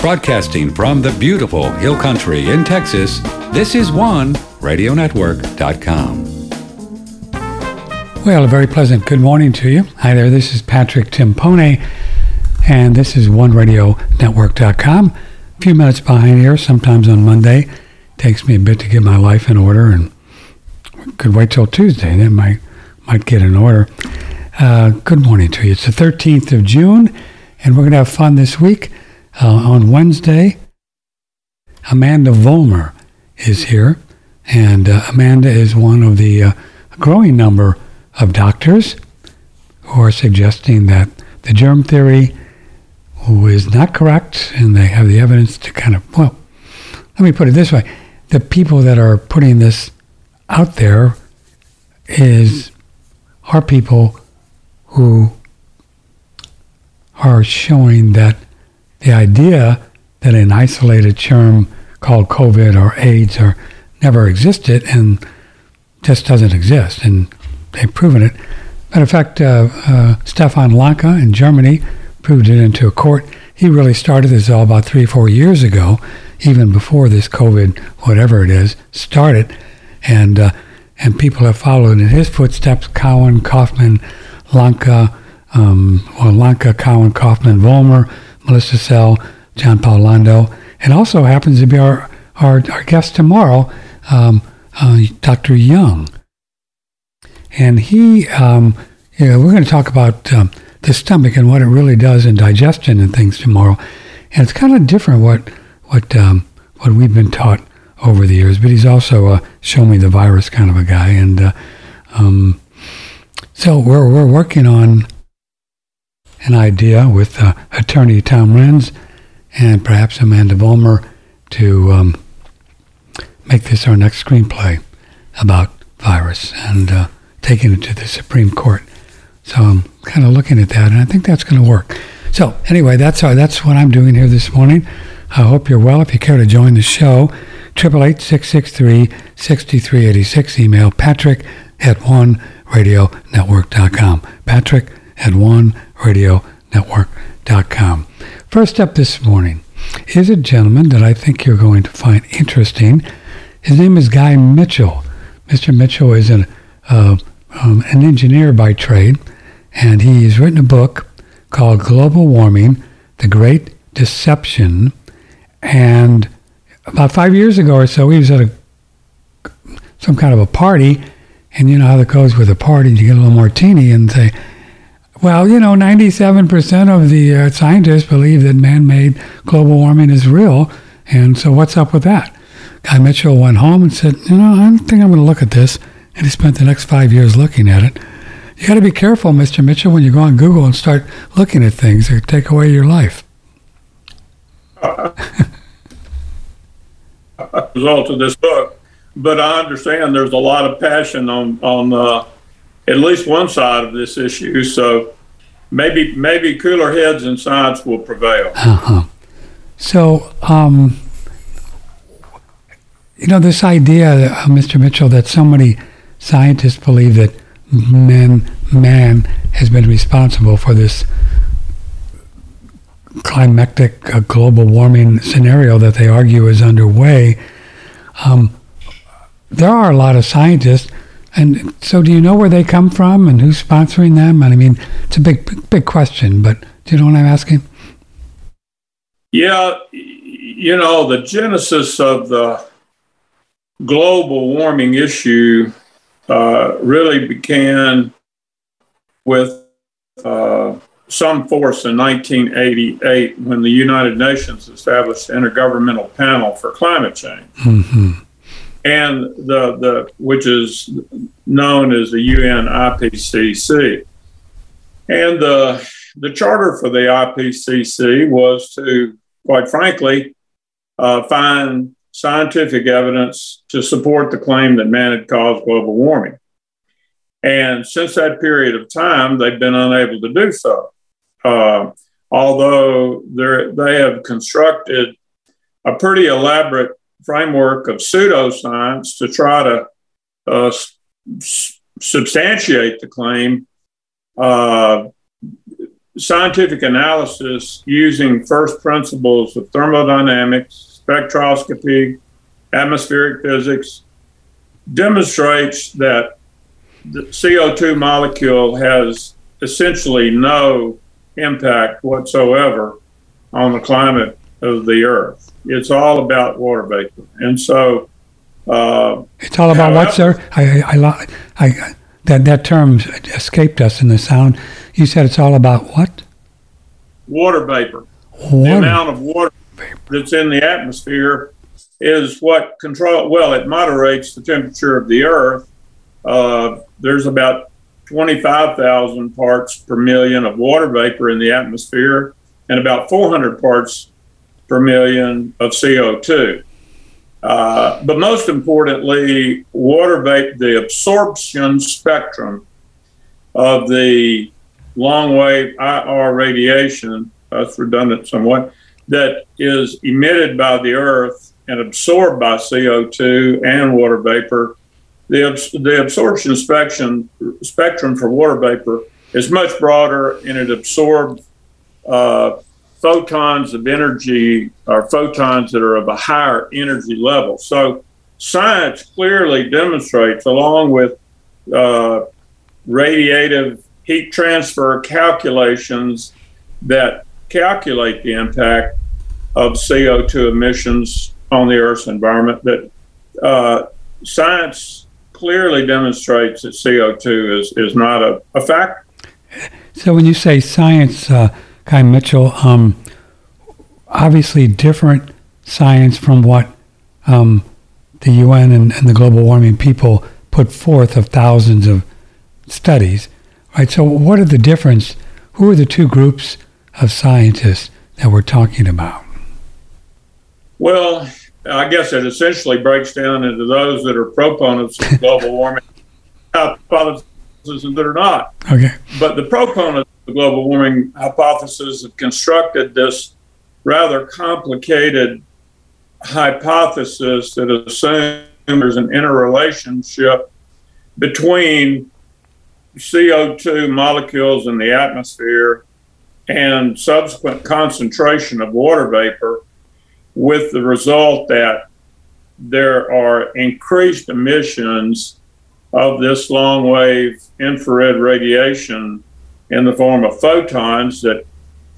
Broadcasting from the beautiful Hill Country in Texas, this is OneRadioNetwork.com. Well, a very pleasant good morning to you. Hi there, this is Patrick Timpone, and this is OneRadioNetwork.com. A few minutes behind here, sometimes on Monday. Takes me a bit to get my life in order, and could wait till Tuesday, then might get in order. Good morning to you. It's the 13th of June, and we're going to have fun this week. On Wednesday, Amanda Vollmer is here, and Amanda is one of the growing number of doctors who are suggesting that the germ theory is not correct, and they have the evidence to kind of, well, let me put it this way. The people that are putting this out there are people who are showing that the idea that an isolated germ called COVID or AIDS or never existed and just doesn't exist, and they've proven it. Matter of fact, Stefan Lanka in Germany proved it into a court. He really started this all about 3 or 4 years ago, even before this COVID, whatever it is, started, and people have followed in his footsteps. Cowan, Kaufman, Lanka, Lanka, Cowan, Kaufman, Vollmer, Melissa Sell, John Paul Lando, and also happens to be our guest tomorrow, Dr. Young. And he, we're going to talk about the stomach and what it really does in digestion and things tomorrow. And it's kind of different what we've been taught over the years. But he's also a show me the virus kind of a guy. And so we're working on an idea with attorney Tom Renz and perhaps Amanda Vollmer to make this our next screenplay about virus and taking it to the Supreme Court. So I'm kind of looking at that, and I think that's going to work. So anyway, that's what I'm doing here this morning. I hope you're well. If you care to join the show, 888-663-6386. Email Patrick at OneRadioNetwork.com. Patrick at OneRadioNetwork.com. First up this morning is a gentleman that I think you're going to find interesting. His name is Guy Mitchell. Mr. Mitchell is an engineer by trade, and he's written a book called Global Warming: The Great Deception. And about 5 years ago or so, he was at some kind of a party, and you know how that goes with a party. You get a little martini and say, well, you know, 97% of the scientists believe that man-made global warming is real, and so what's up with that? Guy Mitchell went home and said, you know, I don't think I'm going to look at this, and he spent the next 5 years looking at it. You got to be careful, Mr. Mitchell, when you go on Google and start looking at things that take away your life. Result of this book, but I understand there's a lot of passion on at least one side of this issue, so maybe cooler heads in science will prevail. So, you know, this idea, Mr. Mitchell, that so many scientists believe that man has been responsible for this climactic global warming scenario that they argue is underway. There are a lot of scientists, and so do you know where they come from and who's sponsoring them? And I mean, it's a big question, but do you know what I'm asking? Yeah, you know, the genesis of the global warming issue really began with some force in 1988 when the United Nations established the Intergovernmental Panel for Climate Change. Mm-hmm. And the which is known as the UN IPCC. And the charter for the IPCC was to, quite frankly, find scientific evidence to support the claim that man had caused global warming. And since that period of time, they've been unable to do so. Although they have constructed a pretty elaborate framework of pseudoscience to try to substantiate the claim. scientific analysis using first principles of thermodynamics, spectroscopy, atmospheric physics, demonstrates that the CO2 molecule has essentially no impact whatsoever on the climate of the Earth. It's all about water vapor. And so... it's all about what, sir? That term escaped us in the sound. You said it's all about what? Water vapor. The amount of water that's in the atmosphere is what it moderates the temperature of the Earth. There's about 25,000 parts per million of water vapor in the atmosphere and about 400 parts per million of CO2. But most importantly, water vapor, the absorption spectrum of the long wave IR radiation, that's redundant somewhat, that is emitted by the Earth and absorbed by CO2 and water vapor, the absorption spectrum for water vapor is much broader, and it absorbs photons of energy, or photons that are of a higher energy level. So science clearly demonstrates, along with radiative heat transfer calculations that calculate the impact of CO2 emissions on the Earth's environment, that science clearly demonstrates that CO2 is not a factor. So when you say science, Guy Mitchell, obviously different science from what the UN and the global warming people put forth of thousands of studies, right? So what are the difference? Who are the two groups of scientists that we're talking about? Well, I guess it essentially breaks down into those that are proponents of global warming hypothesis and that are not. Okay. But the proponents of the global warming hypothesis have constructed this rather complicated hypothesis that assumes there's an interrelationship between CO2 molecules in the atmosphere and subsequent concentration of water vapor, with the result that there are increased emissions of this long wave infrared radiation in the form of photons that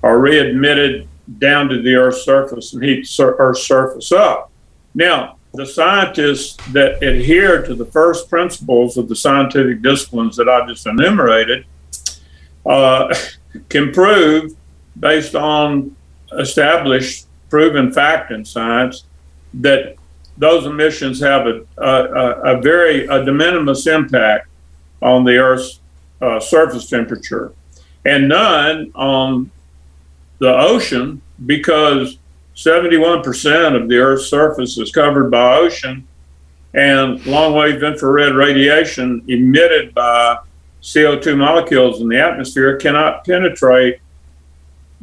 are readmitted down to the Earth's surface and heat Earth's surface up. Now, the scientists that adhere to the first principles of the scientific disciplines that I just enumerated can prove, based on established proven fact in science, that those emissions have a very de minimis impact on the Earth's surface temperature, and none on the ocean, because 71% of the Earth's surface is covered by ocean, and long-wave infrared radiation emitted by CO2 molecules in the atmosphere cannot penetrate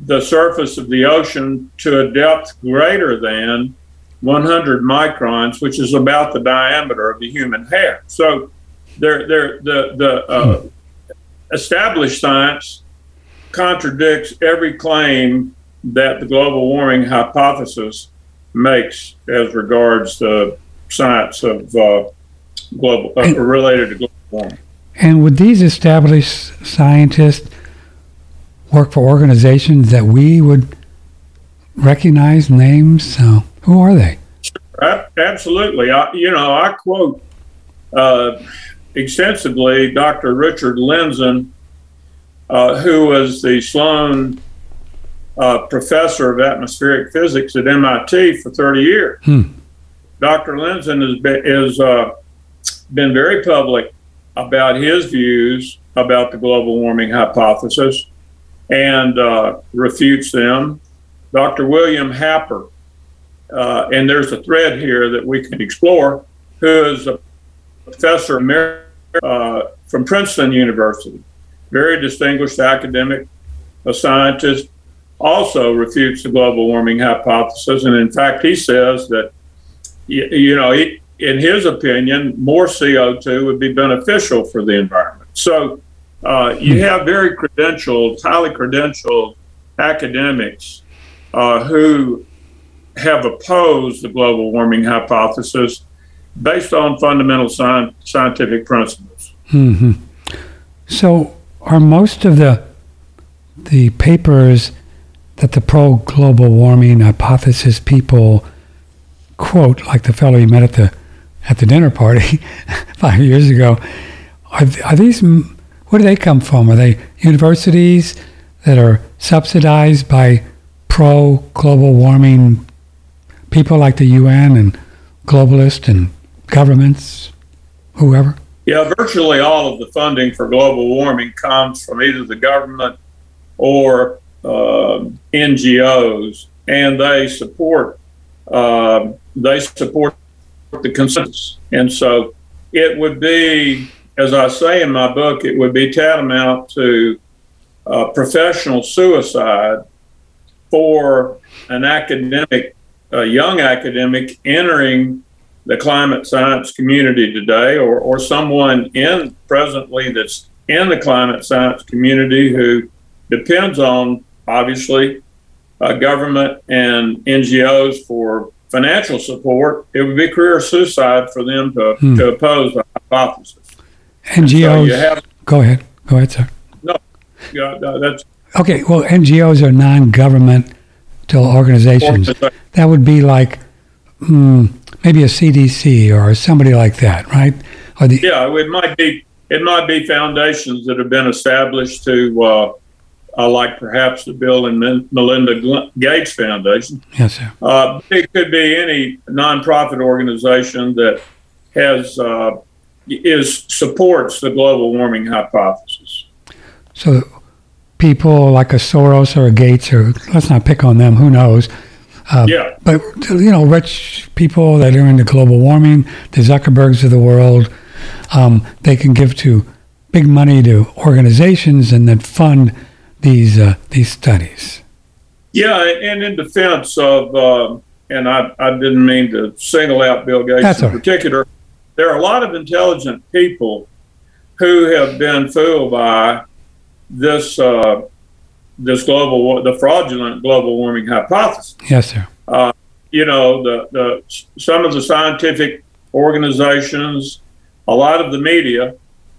the surface of the ocean to a depth greater than 100 microns, which is about the diameter of a human hair. So the established science contradicts every claim that the global warming hypothesis makes as regards the science of related to global warming. And would these established scientists work for organizations that we would recognize names? So who are they? Absolutely. I quote extensively Dr. Richard Lindzen, who was the Sloan Professor of Atmospheric Physics at MIT for 30 years. Dr. Lindzen has been very public about his views about the global warming hypothesis and refutes them. Dr. William Happer, and there's a thread here that we can explore, who is a professor from Princeton University, very distinguished academic, a scientist, also refutes the global warming hypothesis. And in fact, he says that, in his opinion, more CO2 would be beneficial for the environment. So You have very credentialed, highly credentialed academics who have opposed the global warming hypothesis based on fundamental scientific principles. Mm-hmm. So are most of the papers that the pro-global warming hypothesis people quote, like the fellow you met at the dinner party 5 years ago, are these, where do they come from? Are they universities that are subsidized by pro-global warming people like the UN and globalists and governments, whoever? Yeah, virtually all of the funding for global warming comes from either the government or NGOs, and they support the consensus. And so it would be, as I say in my book, it would be tantamount to professional suicide for an academic, a young academic entering the climate science community today, or someone in presently that's in the climate science community who depends on, obviously, government and NGOs for financial support. It would be career suicide for them to oppose the hypothesis. NGOs, so you have, go ahead, sir. No, that's okay. Well, NGOs are non-governmental organizations. That would be like maybe a CDC or somebody like that, right? Or it might be foundations that have been established to, like perhaps the Bill and Melinda Gates Foundation. Yes, sir. It could be any nonprofit organization that has. Supports the global warming hypothesis. So people like a Soros or a Gates, or let's not pick on them, who knows? But, you know, rich people that are into global warming, the Zuckerbergs of the world, they can give to big money to organizations and then fund these studies. Yeah, and in defense of, and I didn't mean to single out Bill Gates particular, there are a lot of intelligent people who have been fooled by this the fraudulent global warming hypothesis. Yes, sir. You know, some of the scientific organizations, a lot of the media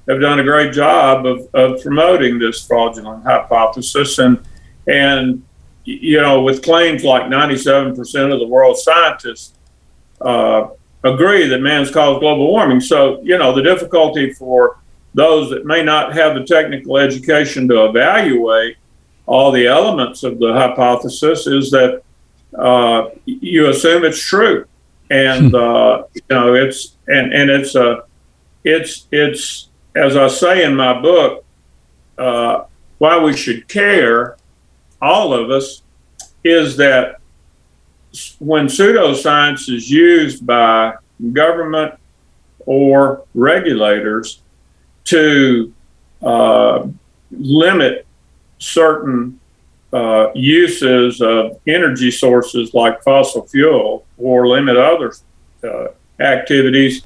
have done a great job of promoting this fraudulent hypothesis, and you know, with claims like 97% of the world's scientists agree that man's caused global warming. So, you know, the difficulty for those that may not have the technical education to evaluate all the elements of the hypothesis is that you assume it's true. And, you know, it's, and it's, a, it's, as I say in my book, why we should care, all of us, is that when pseudoscience is used by government or regulators to limit certain uses of energy sources like fossil fuel or limit other activities,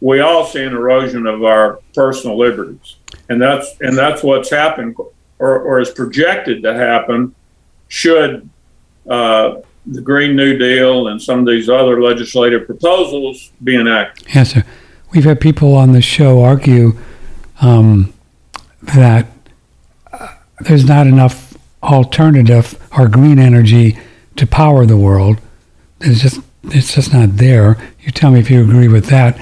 we all see an erosion of our personal liberties. And that's what's happened or is projected to happen should the Green New Deal and some of these other legislative proposals be enacted. Yes, sir. We've had people on the show argue that there's not enough alternative or green energy to power the world. It's just not there. You tell me if you agree with that.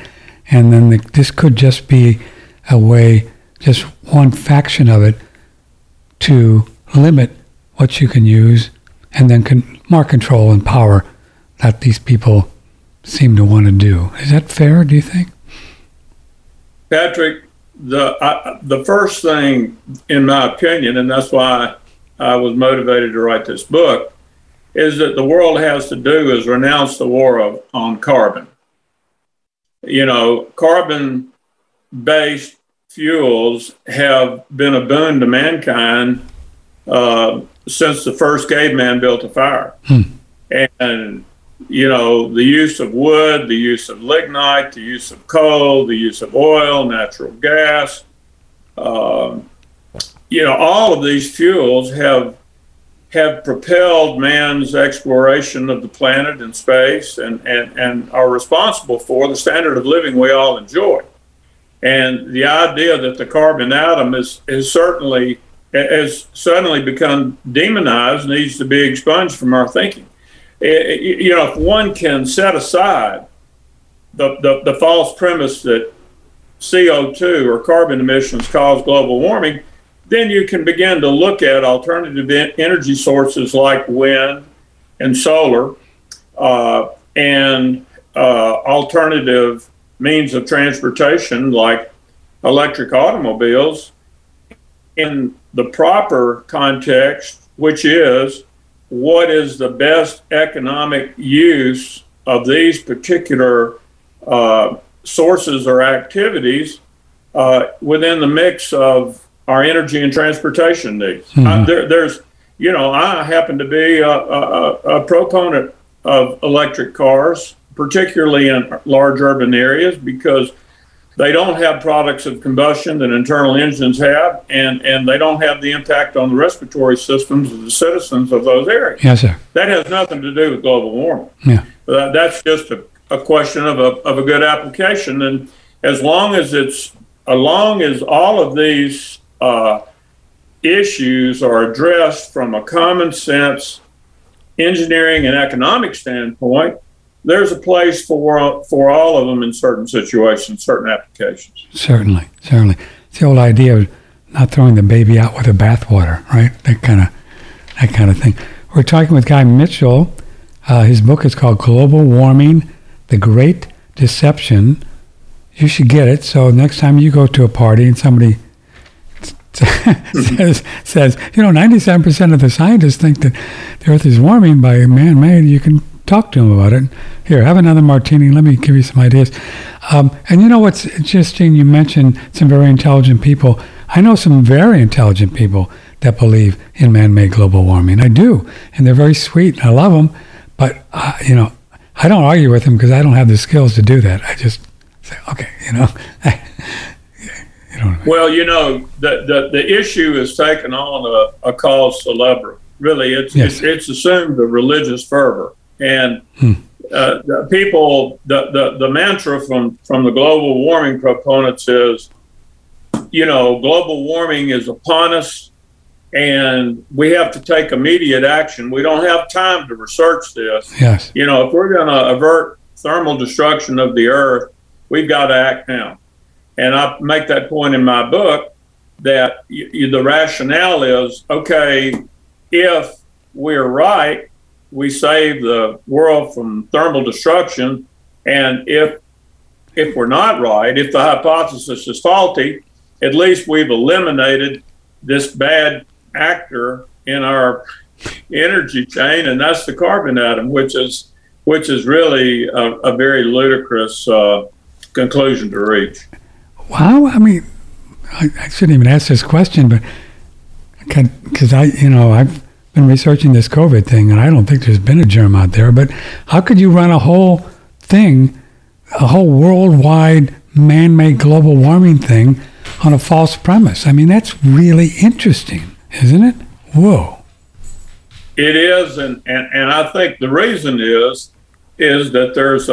And then this could just be a way, just one faction of it, to limit what you can use and then more control and power that these people seem to want to do. Is that fair, do you think? Patrick, the first thing, in my opinion, and that's why I was motivated to write this book, is that the world has to do is renounce the war on carbon. You know, carbon-based fuels have been a boon to mankind since the first caveman built a fire. And, you know, the use of wood, the use of lignite, the use of coal, the use of oil, natural gas, you know, all of these fuels have propelled man's exploration of the planet and space, and are responsible for the standard of living we all enjoy. And the idea that the carbon atom has suddenly become demonized needs to be expunged from our thinking. You know, if one can set aside the false premise that CO2 or carbon emissions cause global warming, then you can begin to look at alternative energy sources like wind and solar, and alternative means of transportation like electric automobiles in the proper context, which is what is the best economic use of these particular sources or activities within the mix of our energy and transportation needs. Mm-hmm. I happen to be a proponent of electric cars, particularly in large urban areas, because they don't have products of combustion that internal engines have, and they don't have the impact on the respiratory systems of the citizens of those areas. Yes, sir. That has nothing to do with global warming. Yeah. That's just a question of a good application, and as long as all of these issues are addressed from a common sense engineering and economic standpoint, there's a place for all of them in certain situations, certain applications. Certainly. It's the old idea of not throwing the baby out with the bathwater, right? That kind of thing. We're talking with Guy Mitchell. His book is called Global Warming: The Great Deception. You should get it. So next time you go to a party and somebody says, 97% of the scientists think that the Earth is warming by man-made, you can talk to them about it. Here, have another martini. Let me give you some ideas. And you know what's interesting? You mentioned some very intelligent people. I know some very intelligent people that believe in man-made global warming. I do. And they're very sweet. And I love them. But, I don't argue with them because I don't have the skills to do that. I just say, okay, you don't know. Well, the issue has taken on a cause célèbre. Really, it's assumed a religious fervor. And the people, the mantra from the global warming proponents is, global warming is upon us, and we have to take immediate action. We don't have time to research this. Yes. If we're going to avert thermal destruction of the Earth, we've got to act now. And I make that point in my book that the rationale is, okay, if we're right, we save the world from thermal destruction. And if we're not right, if the hypothesis is faulty, at least we've eliminated this bad actor in our energy chain, and that's the carbon atom, which is really a very ludicrous conclusion to reach. Wow, I mean, I shouldn't even ask this question, but because I've been researching this COVID thing, and I don't think there's been a germ out there. But how could you run a whole worldwide man-made global warming thing on a false premise? I mean, that's really interesting, isn't it? Whoa. It is, and I think the reason is that there's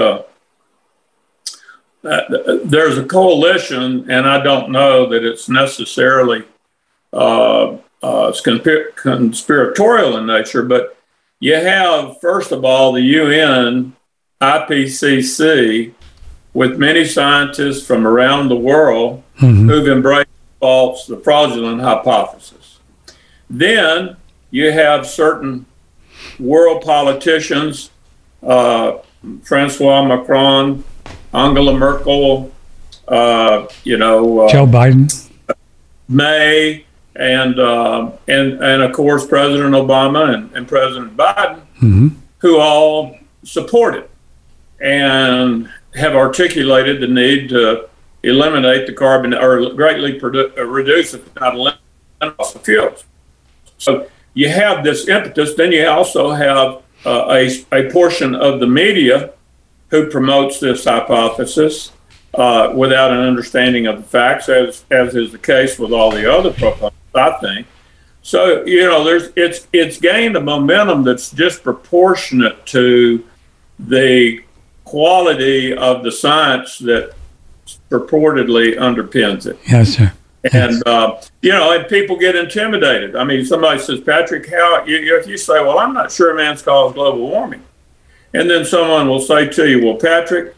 a coalition, and I don't know that it's necessarily it's conspiratorial in nature, but you have, first of all, the UN, IPCC, with many scientists from around the world who've embraced the fraudulent hypothesis. Then you have certain world politicians, Francois Macron, Angela Merkel, Joe Biden, May, and of course President Obama and President Biden, who all support it and have articulated the need to eliminate the carbon or greatly reduce, if not eliminate, fossil fuels. So you have this impetus. Then you also have a portion of the media who promotes this hypothesis without an understanding of the facts, as is the case with all the other proponents. I think. So, you know, it's gained a momentum that's disproportionate to the quality of the science that purportedly underpins it. Yes, sir. And, you know, and people get intimidated. I mean, somebody says, Patrick, how, if you say, well, I'm not sure man's caused global warming. And then someone will say to you, well, Patrick,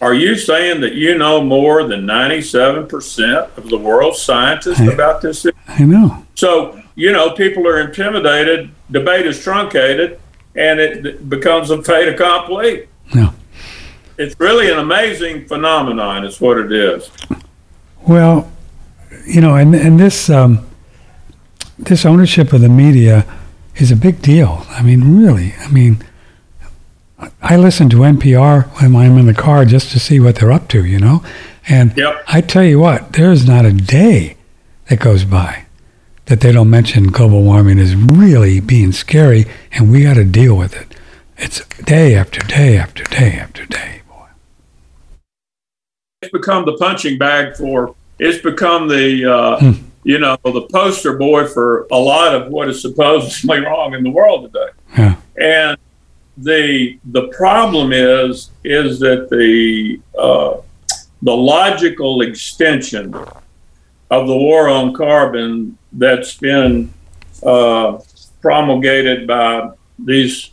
are you saying that you know more than 97% of the world's scientists about this issue? I know. So, you know, people are intimidated, debate is truncated, and it becomes a fait accompli. No. It's really an amazing phenomenon is what it is. Well, you know, and this this ownership of the media is a big deal. I mean, really. I mean, I listen to NPR when I'm in the car just to see what they're up to, you know? And yep. I tell you what, there's not a day that goes by that they don't mention global warming is really being scary, and we got to deal with it. It's day after day after day after day, boy. It's become the punching bag for, it's become the, you know, the poster boy for a lot of what is supposedly wrong in the world today. Yeah. And the problem is that the logical extension of the war on carbon that's been promulgated by these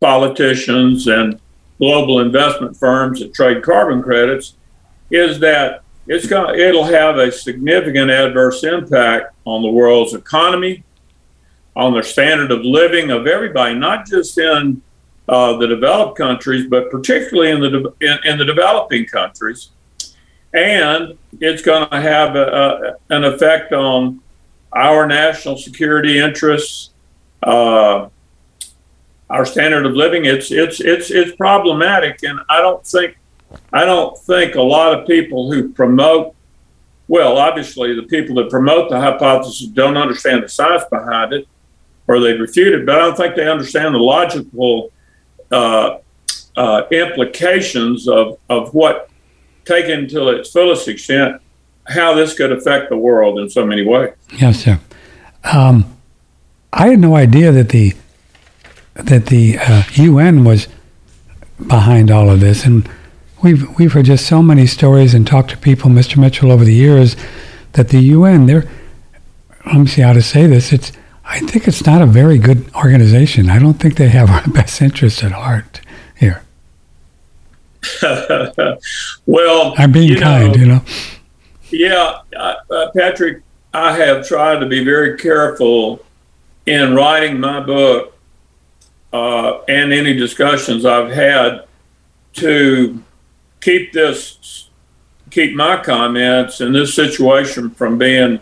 politicians and global investment firms that trade carbon credits is that it'll have a significant adverse impact on the world's economy, on their standard of living of everybody, not just in the developed countries, but particularly in the developing countries. And it's going to have an effect on our national security interests, our standard of living. It's problematic, and I don't think a lot of people who promote. Well, obviously, the people that promote the hypothesis don't understand the science behind it, or they refute it, but I don't think they understand the logical implications of what, taken to its fullest extent, how this could affect the world in so many ways. Yes, sir. I had no idea that the UN was behind all of this, and we've heard just so many stories and talked to people, Mr. Mitchell, over the years, that the UN, let me see how to say this, I think it's not a very good organization. I don't think they have our best interests at heart here. Well, I'm being kind, you know. Yeah, Patrick, I have tried to be very careful in writing my book and any discussions I've had to keep my comments in this situation from being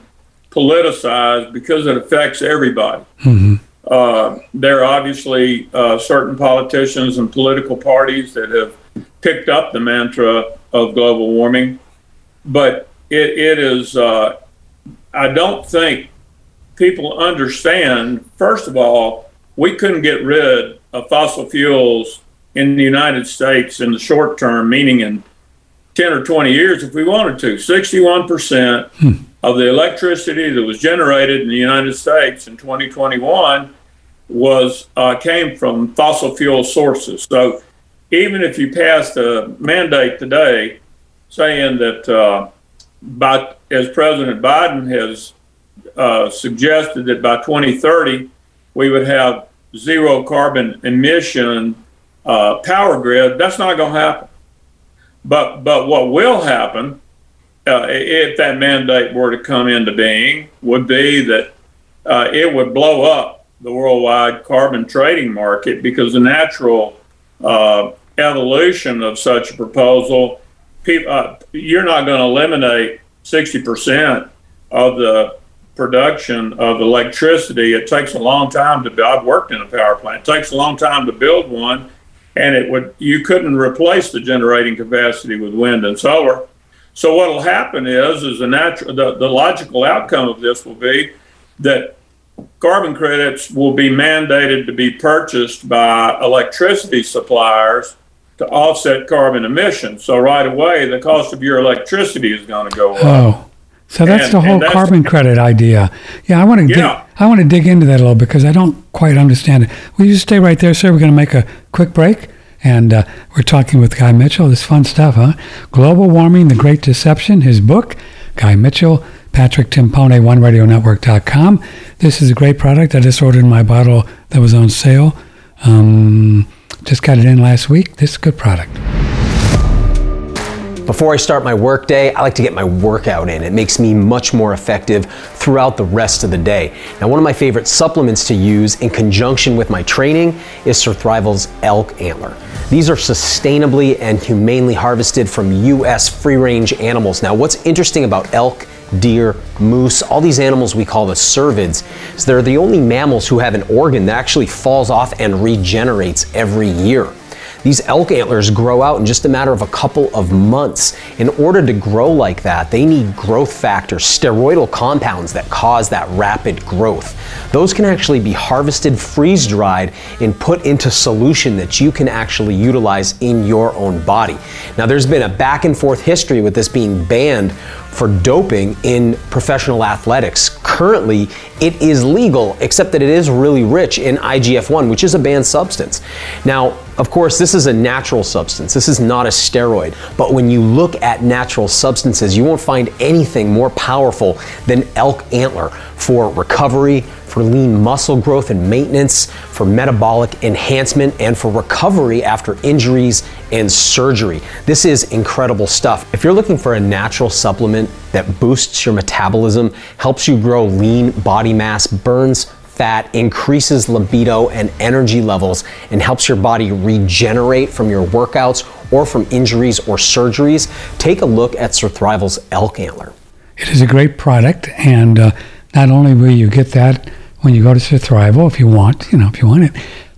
politicized, because it affects everybody. Mm-hmm. There are obviously certain politicians and political parties that have picked up the mantra of global warming, but it is, I don't think people understand, first of all, we couldn't get rid of fossil fuels in the United States in the short term, meaning in 10 or 20 years if we wanted to. 61% of the electricity that was generated in the United States in 2021 came from fossil fuel sources. So even if you passed a mandate today saying that, as President Biden has suggested, that by 2030 we would have zero carbon emission power grid, that's not going to happen. But what will happen, if that mandate were to come into being, would be that it would blow up the worldwide carbon trading market, because the natural evolution of such a proposal, you're not going to eliminate 60% of the production of electricity. It takes a long time I've worked in a power plant. It takes a long time to build one, and you couldn't replace the generating capacity with wind and solar. So what'll happen is the logical outcome of this will be that carbon credits will be mandated to be purchased by electricity suppliers to offset carbon emissions. So right away, the cost of your electricity is going to go up. Oh, So that's the whole carbon credit idea. Yeah, I want to dig into that a little because I don't quite understand it. Will you just stay right there, sir? We're going to make a quick break, and we're talking with Guy Mitchell. It's fun stuff, huh? Global Warming: The Great Deception, his book, Guy Mitchell, Patrick Timpone, OneRadioNetwork.com. This is a great product. I just ordered my bottle that was on sale. Just got it in last week. This is a good product. Before I start my work day, I like to get my workout in. It makes me much more effective throughout the rest of the day. Now, one of my favorite supplements to use in conjunction with my training is Sir Thrival's elk antler. These are sustainably and humanely harvested from U.S. free-range animals. Now, what's interesting about elk, deer, moose, all these animals we call the cervids, so they're the only mammals who have an organ that actually falls off and regenerates every year. These elk antlers grow out in just a matter of a couple of months. In order to grow like that, they need growth factors, steroidal compounds that cause that rapid growth. Those can actually be harvested, freeze-dried, and put into solution that you can actually utilize in your own body. Now, there's been a back and forth history with this being banned for doping in professional athletics. Currently, it is legal, except that it is really rich in IGF-1, which is a banned substance. Now, of course, this is a natural substance. This is not a steroid. But when you look at natural substances, you won't find anything more powerful than elk antler for recovery, for lean muscle growth and maintenance, for metabolic enhancement, and for recovery after injuries and surgery. This is incredible stuff. If you're looking for a natural supplement that boosts your metabolism, helps you grow lean body mass, burns fat, increases libido and energy levels, and helps your body regenerate from your workouts or from injuries or surgeries, take a look at Sir Thrival's elk antler. It is a great product, and not only will you get that when you go to Sir Thrival, if you want it,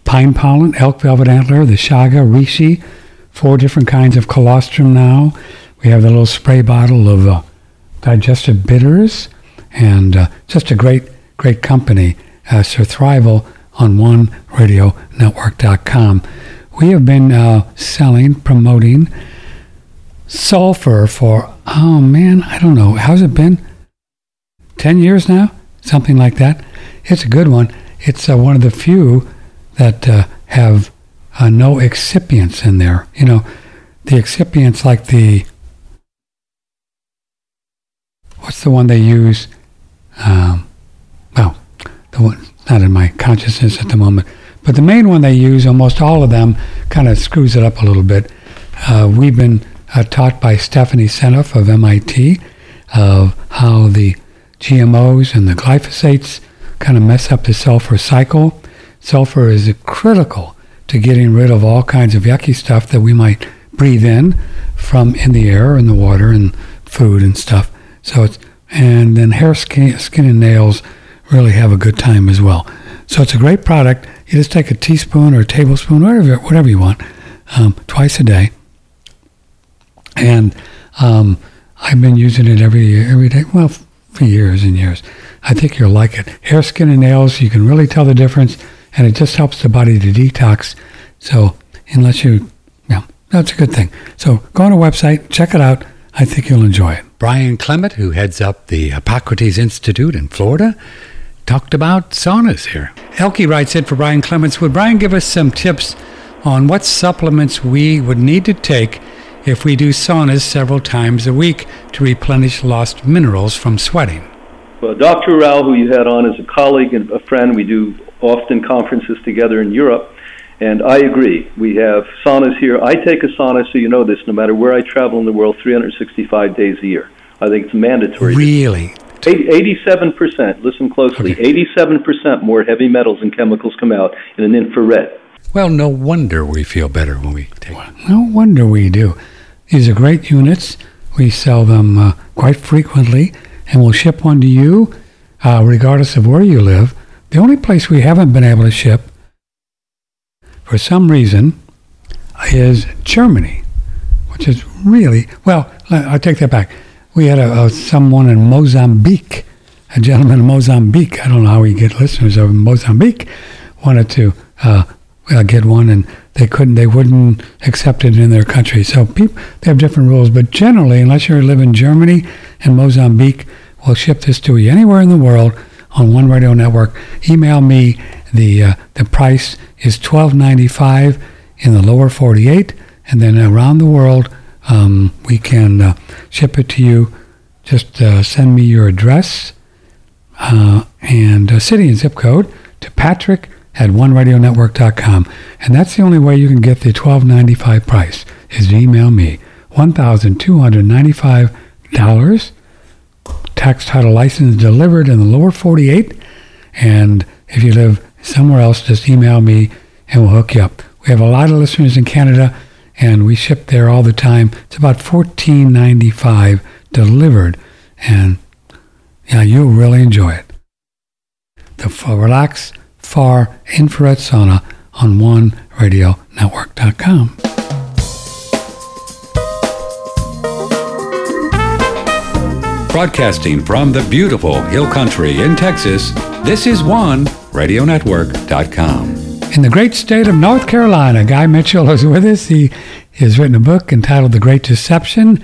pine pollen, elk velvet antler, the shaga, reishi, 4 different kinds of colostrum now. We have the little spray bottle of digestive bitters, and just a great company, Sir Thrival on OneRadioNetwork.com. We have been promoting sulfur for, I don't know, how's it been? 10 years now? Something like that. It's a good one. It's one of the few that have no excipients in there. You know, the excipients like what's the one they use? The one, not in my consciousness at the moment, but the main one they use, almost all of them, kind of screws it up a little bit. We've been taught by Stephanie Senoff of MIT of how the GMOs and the glyphosates kind of mess up the sulfur cycle. Sulfur is critical to getting rid of all kinds of yucky stuff that we might breathe in from in the air and the water and food and stuff. So and then hair, skin and nails really have a good time as well. So it's a great product. You just take a teaspoon or a tablespoon, whatever you want, twice a day. And I've been using it every day. Well, for years and years. I think you'll like it. Hair, skin, and nails, you can really tell the difference, and it just helps the body to detox. So that's a good thing. So go on a website, check it out. I think you'll enjoy it. Brian Clement, who heads up the Hippocrates Institute in Florida, talked about saunas here. Elke writes in for Brian Clements. Would Brian give us some tips on what supplements we would need to take if we do saunas several times a week to replenish lost minerals from sweating? Well, Dr. Rao, who you had on, is a colleague and a friend. We do often conferences together in Europe, and I agree. We have saunas here. I take a sauna, so you know this, no matter where I travel in the world, 365 days a year. I think it's mandatory. Really? 87%, listen closely, okay. 87% more heavy metals and chemicals come out in an infrared. Well, no wonder we feel better when we take one. No wonder we do. These are great units. We sell them quite frequently, and we'll ship one to you regardless of where you live. The only place we haven't been able to ship, for some reason, is Germany, which is really... Well, I take that back. We had someone in Mozambique, a gentleman in Mozambique. I don't know how we get listeners over in Mozambique, wanted to get one, and they wouldn't accept it in their country. So they have different rules, but generally, unless you live in Germany and Mozambique, we'll ship this to you anywhere in the world on One Radio Network. Email me. The price is $12.95 in the lower 48, and then around the world we can ship it to you. Just send me your address and city and zip code to patrick@oneradionetwork.com, and that's the only way you can get the $12.95 price, is to email me. $1,295, tax title license delivered in the lower 48, and if you live somewhere else, just email me and we'll hook you up. We have a lot of listeners in Canada, and we ship there all the time. It's about $14.95 delivered, and yeah, you'll really enjoy it. The Relax Far Infrared Sauna on OneRadioNetwork.com. Broadcasting from the beautiful Hill Country in Texas, this is OneRadioNetwork.com. In the great state of North Carolina, Guy Mitchell is with us. He has written a book entitled The Great Deception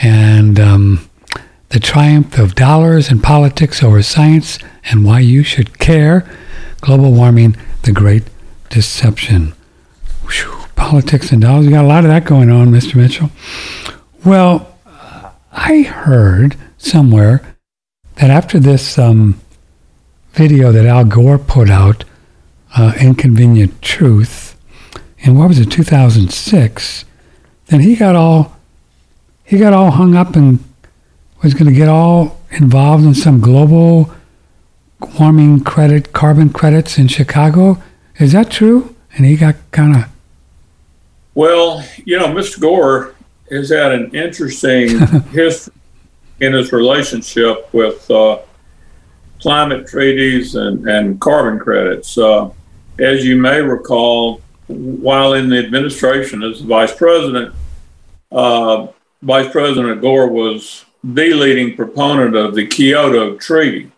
and The Triumph of Dollars and Politics Over Science and Why You Should Care, Global Warming, The Great Deception. Whew, politics and dollars. We got a lot of that going on, Mr. Mitchell. Well, I heard somewhere that after this video that Al Gore put out, Inconvenient Truth, in 2006, then he got all hung up and was going to get all involved in some global warming credit, carbon credits in Chicago. Is that true? And he got kind of... Well, Mr. Gore has had an interesting history in his relationship with climate treaties and carbon credits. As you may recall, while in the administration as the Vice President Gore was the leading proponent of the Kyoto Treaty,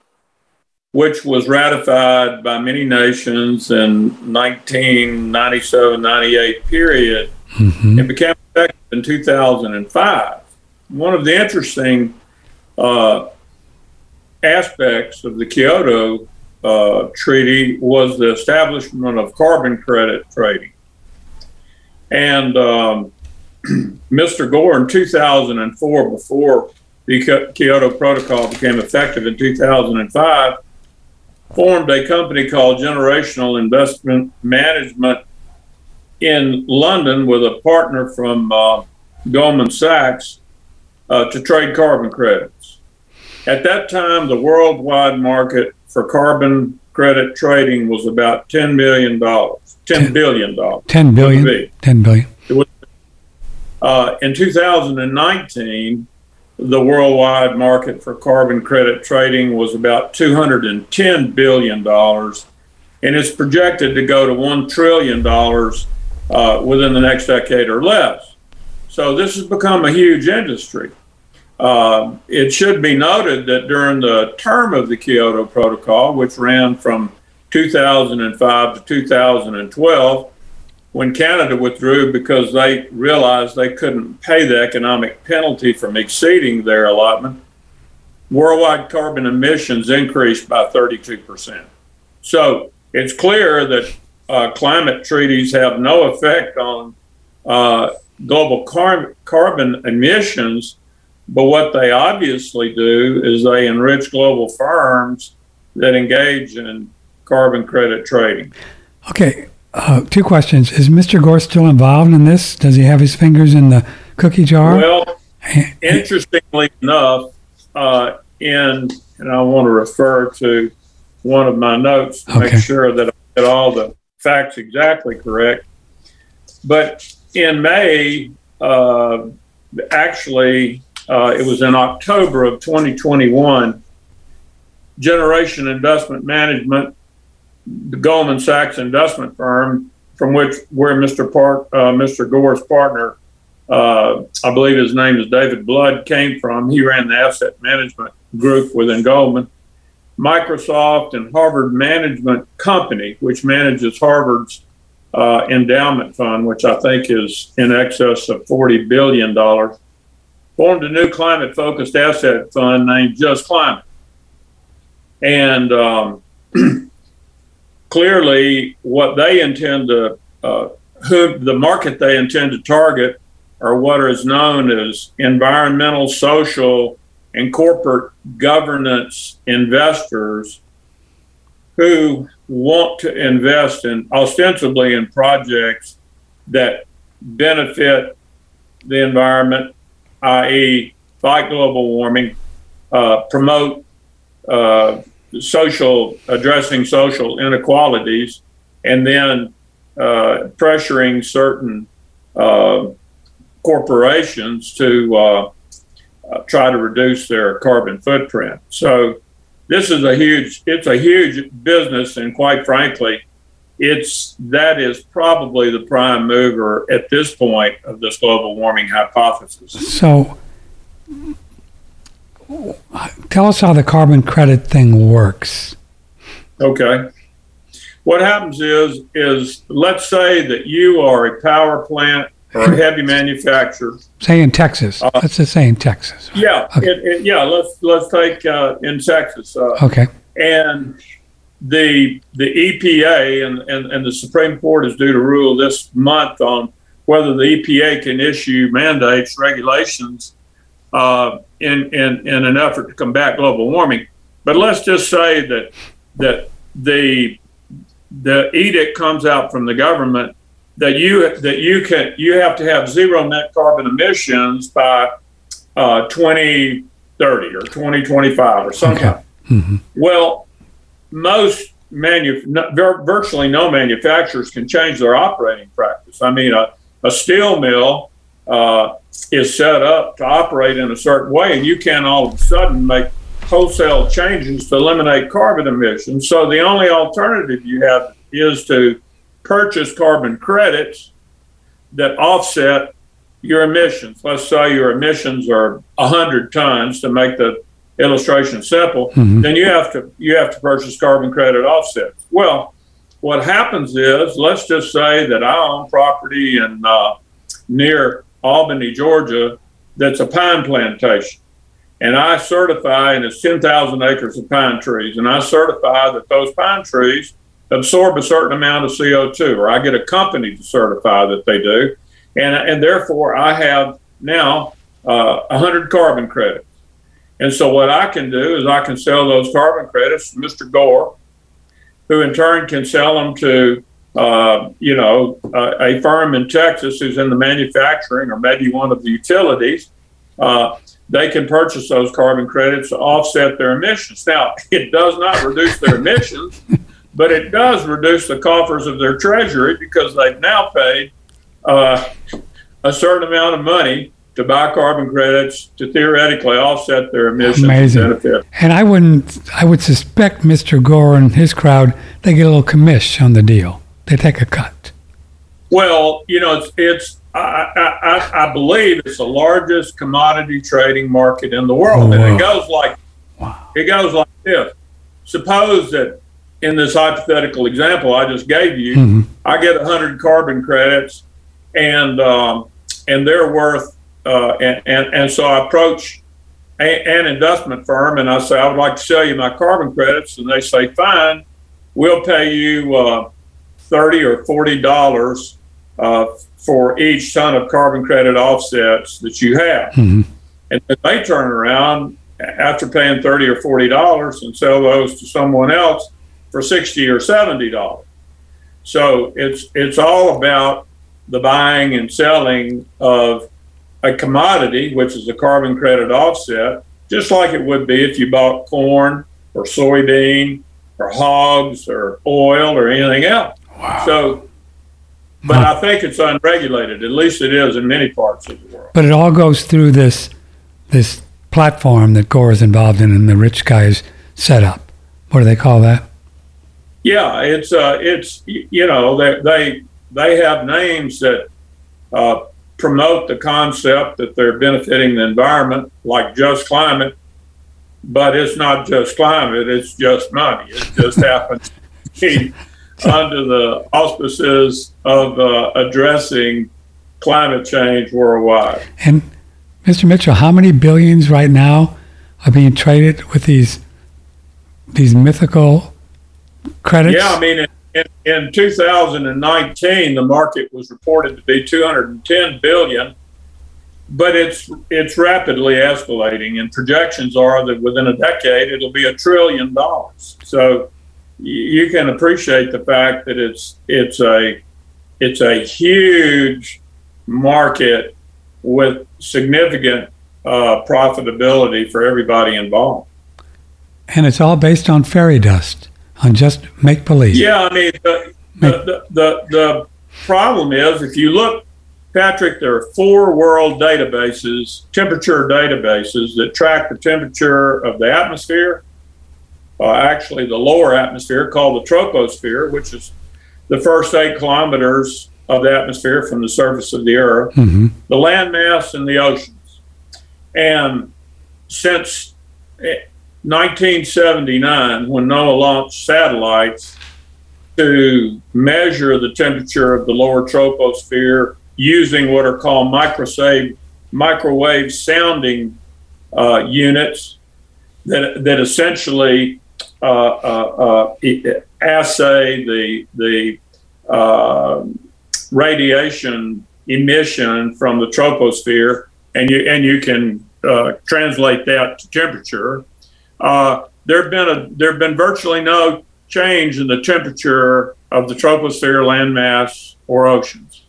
which was ratified by many nations in 1997-98 period, and became effective in 2005. One of the interesting aspects of the Kyoto Treaty was the establishment of carbon credit trading. And Mr. Gore in 2004, before the Kyoto Protocol became effective in 2005, formed a company called Generational Investment Management in London with a partner from Goldman Sachs to trade carbon credits. At that time, the worldwide market for carbon credit trading was about $10 billion. It was, in 2019, the worldwide market for carbon credit trading was about $210 billion, and it's projected to go to $1 trillion within the next decade or less. So this has become a huge industry. It should be noted that during the term of the Kyoto Protocol, which ran from 2005 to 2012, when Canada withdrew because they realized they couldn't pay the economic penalty from exceeding their allotment, worldwide carbon emissions increased by 32%. So it's clear that climate treaties have no effect on global carbon emissions. But what they obviously do is they enrich global firms that engage in carbon credit trading. Okay, two questions. Is Mr. Gore still involved in this? Does he have his fingers in the cookie jar? Well, interestingly enough, and I want to refer to one of my notes to make sure that I get all the facts exactly correct. But in May, it was in October of 2021, Generation Investment Management, the Goldman Sachs investment firm from where Mr. Gore's partner, I believe his name is David Blood, came from. He ran the asset management group within Goldman. Microsoft and Harvard Management Company, which manages Harvard's endowment fund, which I think is in excess of $40 billion, formed a new climate-focused asset fund named Just Climate. And clearly what they intend to, the market they intend to target are what is known as environmental, social, and corporate governance investors who want to invest in ostensibly in projects that benefit the environment, i.e. fight global warming, promote addressing social inequalities, and then pressuring certain corporations to try to reduce their carbon footprint. So this is a huge business, and quite frankly, that is probably the prime mover at this point of this global warming hypothesis. So tell us how the carbon credit thing works. Okay. What happens is let's say that you are a power plant or a heavy manufacturer. Say in Texas. Let's just say in Texas. Yeah. Okay. Let's take in Texas. Okay. And the EPA and the Supreme Court is due to rule this month on whether the EPA can issue mandates, regulations, in an effort to combat global warming. But let's just say that the edict comes out from the government that you have to have zero net carbon emissions by 2030 or 2025 or something. Okay. Mm-hmm. Well, virtually no manufacturers can change their operating practice. I mean, a steel mill is set up to operate in a certain way, and you can't all of a sudden make wholesale changes to eliminate carbon emissions. So the only alternative you have is to purchase carbon credits that offset your emissions. Let's say your emissions are 100 tons, to make the illustration simple, mm-hmm. Then you have to purchase carbon credit offsets. Well, what happens is, let's just say that I own property in near Albany, Georgia, that's a pine plantation, and I certify, and it's 10,000 acres of pine trees, and I certify that those pine trees absorb a certain amount of CO2, or I get a company to certify that they do, and therefore I have now 100 carbon credits. And so what I can do is I can sell those carbon credits to Mr. Gore, who in turn can sell them to a firm in Texas who's in the manufacturing or maybe one of the utilities. They can purchase those carbon credits to offset their emissions. Now, it does not reduce their emissions, but it does reduce the coffers of their treasury, because they've now paid a certain amount of money to buy carbon credits to theoretically offset their emissions. Amazing. Benefit. And I would suspect Mr. Gore and his crowd, they get a little commish on the deal. They take a cut. Well, I believe it's the largest commodity trading market in the world. Oh, and it goes like this. Suppose that in this hypothetical example I just gave you, mm-hmm. I get 100 carbon credits, and they're worth and so I approach an investment firm and I say, I would like to sell you my carbon credits, and they say, fine, we'll pay you $30 or $40 for each ton of carbon credit offsets that you have. Mm-hmm. And then they turn around after paying $30 or $40 and sell those to someone else for $60 or $70. So it's all about the buying and selling of a commodity, which is a carbon credit offset, just like it would be if you bought corn or soybean or hogs or oil or anything else. Wow. So, but I think it's unregulated. At least it is in many parts of the world. But it all goes through this platform that Gore is involved in and the rich guys set up. What do they call that? Yeah, it's they have names that promote the concept that they're benefiting the environment, like Just Climate, but it's not just climate, it's just money. It just happens to be under the auspices of addressing climate change worldwide. And Mr. Mitchell, how many billions right now are being traded with these mythical credits? Yeah, I mean, in 2019, the market was reported to be $210 billion, but it's rapidly escalating, and projections are that within a decade, it'll be $1 trillion. So you can appreciate the fact that it's a huge market with significant profitability for everybody involved. And it's all based on fairy dust, on just make-believe. Yeah, I mean, the problem is, if you look, Patrick, there are 4 world databases, temperature databases, that track the temperature of the atmosphere, actually the lower atmosphere, called the troposphere, which is the first 8 kilometers of the atmosphere from the surface of the Earth, the land mass, and the oceans. And since 1979, when NOAA launched satellites to measure the temperature of the lower troposphere using what are called microwave sounding units that essentially assay the radiation emission from the troposphere, and you can translate that to temperature. There have been virtually no change in the temperature of the troposphere, landmass, or oceans.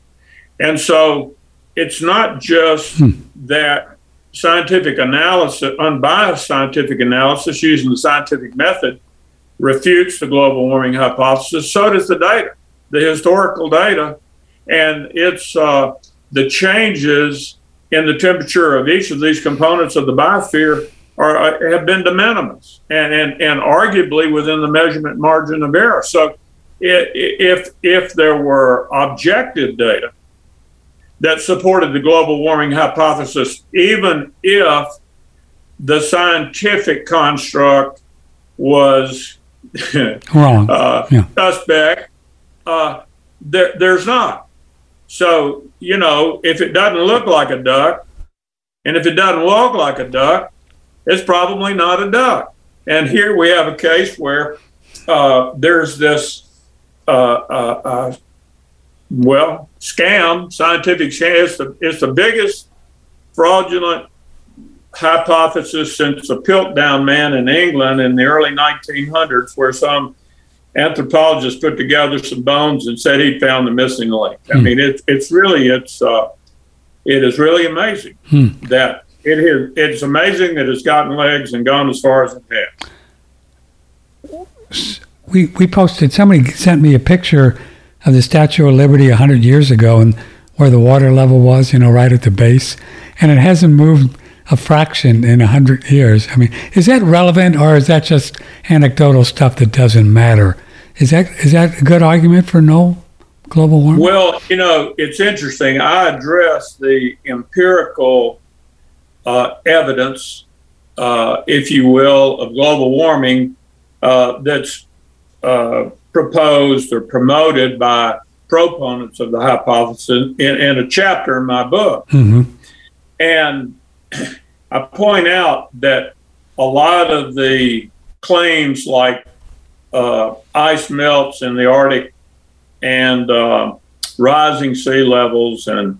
And so it's not just that scientific analysis, unbiased scientific analysis using the scientific method, refutes the global warming hypothesis. So does the data, the historical data, and it's the changes in the temperature of each of these components of the biosphere have been de minimis and arguably within the measurement margin of error. So if there were objective data that supported the global warming hypothesis, even if the scientific construct was wrong, suspect, there's not. So, you know, if it doesn't look like a duck, and if it doesn't walk like a duck, it's probably not a duck. And here we have a case where there's this, scam, scientific scam. It's the biggest fraudulent hypothesis since the Piltdown Man in England in the early 1900s, where some anthropologists put together some bones and said he found the missing link. I mean, it is really amazing that it's amazing that it's gotten legs and gone as far as it has. We posted. Somebody sent me a picture of the Statue of Liberty 100 years ago and where the water level was, right at the base, and it hasn't moved a fraction in 100 years. I mean, is that relevant, or is that just anecdotal stuff that doesn't matter? Is that a good argument for no global warming? Well, it's interesting. I address the empirical evidence, if you will, of global warming that's proposed or promoted by proponents of the hypothesis in a chapter in my book. And I point out that a lot of the claims, like ice melts in the Arctic and rising sea levels and,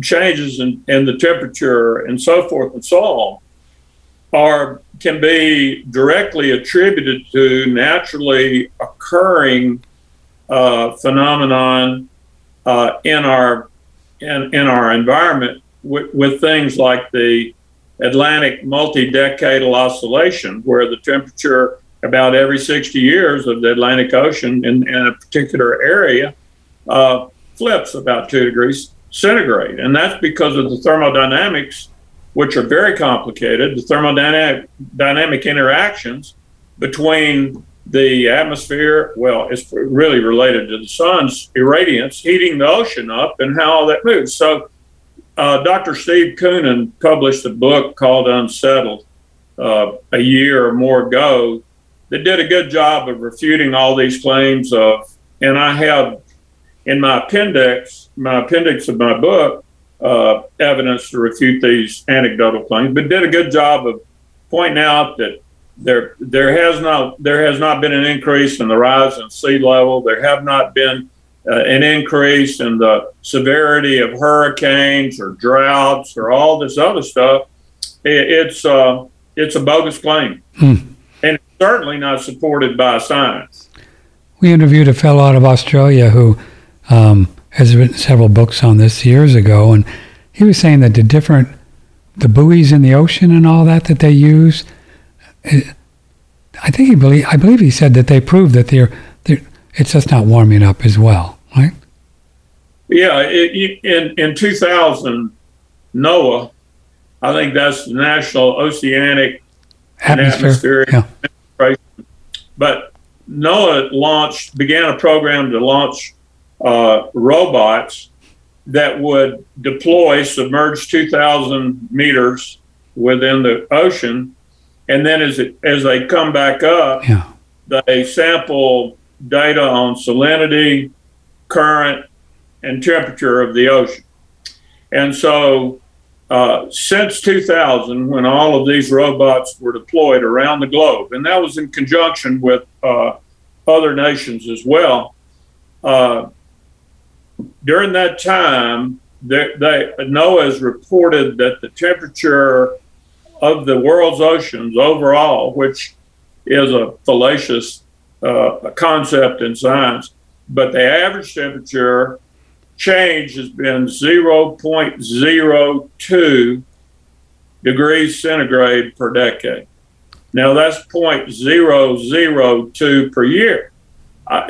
changes in the temperature and so forth and so on, can be directly attributed to naturally occurring phenomenon in our environment with things like the Atlantic multi-decadal oscillation, where the temperature about every 60 years of the Atlantic Ocean in a particular area flips about 2 degrees centigrade. And that's because of the thermodynamics, which are very complicated, the thermodynamic interactions between the atmosphere. Well, it's really related to the sun's irradiance, heating the ocean up, and how all that moves. So Dr. Steve Coonan published a book called Unsettled a year or more ago They did a good job of refuting all these claims of, and I have in my appendix of my book, evidence to refute these anecdotal claims, but did a good job of pointing out that there has not been an increase in the rise in sea level. There have not been an increase in the severity of hurricanes or droughts or all this other stuff. It's a bogus claim, and it's certainly not supported by science. We interviewed a fellow out of Australia who has written several books on this years ago, and he was saying that the buoys in the ocean and all that they use, I believe he said that they prove that it's just not warming up as well, right? Yeah, in 2000, NOAA, I think that's the National Oceanic Atmospheric Administration, but NOAA began a program to launch robots that would deploy submerged 2,000 meters within the ocean, and then as they come back up, they sample data on salinity, current, and temperature of the ocean. And so since 2000, when all of these robots were deployed around the globe, and that was in conjunction with other nations as well, during that time, NOAA has reported that the temperature of the world's oceans overall, which is a fallacious concept in science, but the average temperature change has been 0.02 degrees centigrade per decade. Now that's 0.002 per year.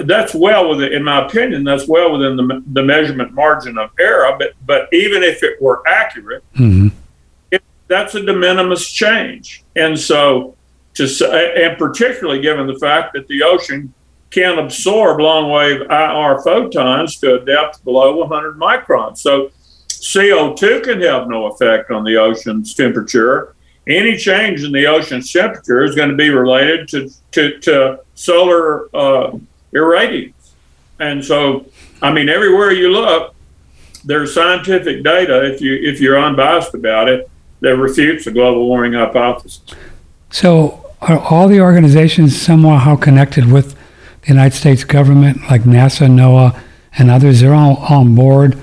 That's well within, in my opinion, the measurement margin of error. But even if it were accurate, that's a de minimis change. And so, particularly given the fact that the ocean can absorb long wave IR photons to a depth below 100 microns. So CO2 can have no effect on the ocean's temperature. Any change in the ocean's temperature is going to be related to solar irradiance. And so, I mean, everywhere you look, there's scientific data, if you're unbiased about it, that refutes the global warming hypothesis. So are all the organizations somehow connected with the United States government, like NASA, NOAA, and others? They're all on board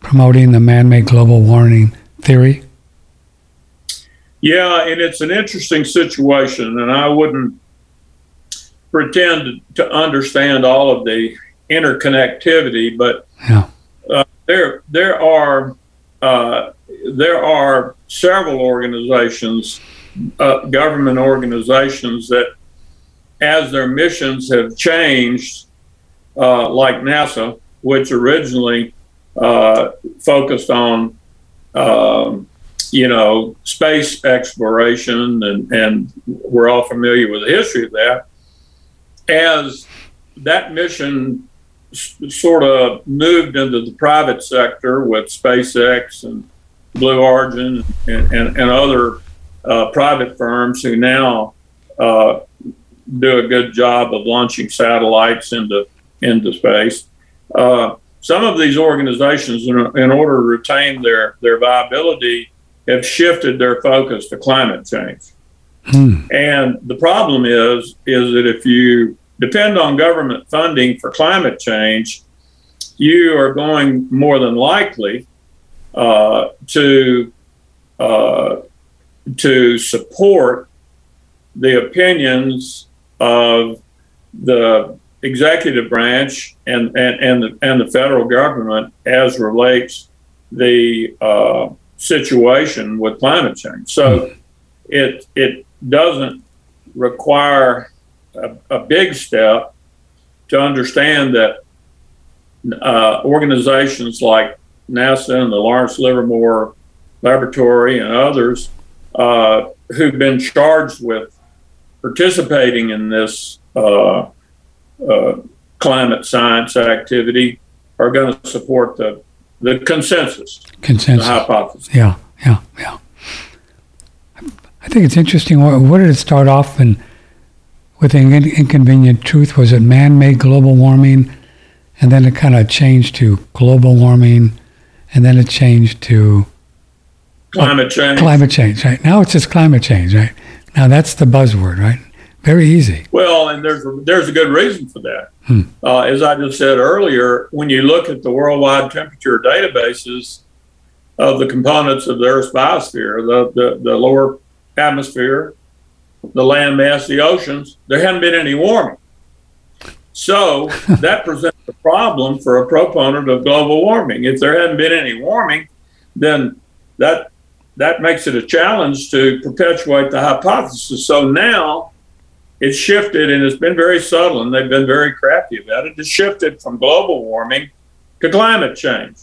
promoting the man-made global warming theory? Yeah, and it's an interesting situation, and I wouldn't pretend to understand all of the interconnectivity, but there are several organizations, government organizations, that as their missions have changed, like NASA, which originally focused on space exploration, and we're all familiar with the history of that. As that mission sort of moved into the private sector with SpaceX and Blue Origin and other private firms who now do a good job of launching satellites into space. Some of these organizations, in order to retain their viability, have shifted their focus to climate change. And the problem is that if you depend on government funding for climate change, you are going more than likely to support the opinions of the executive branch and the federal government as relates the situation with climate change. So it doesn't require a big step to understand that organizations like NASA and the Lawrence Livermore Laboratory and others who've been charged with participating in this climate science activity are going to support the consensus, the hypothesis. I think it's interesting. Where did it start off? And with Inconvenient Truth was it man-made global warming, and then it kind of changed to global warming, and then it changed to climate change. Climate change, right? Now it's just climate change, right? Now that's the buzzword, right? Very easy. Well, and there's a good reason for that. As I just said earlier, when you look at the worldwide temperature databases of the components of the Earth's biosphere, the lower atmosphere, the land mass, the oceans, there hadn't been any warming. So that presents a problem for a proponent of global warming. If there hadn't been any warming, then that makes it a challenge to perpetuate the hypothesis. So now it's shifted, and it's been very subtle, and they've been very crafty about it. It's shifted from global warming to climate change.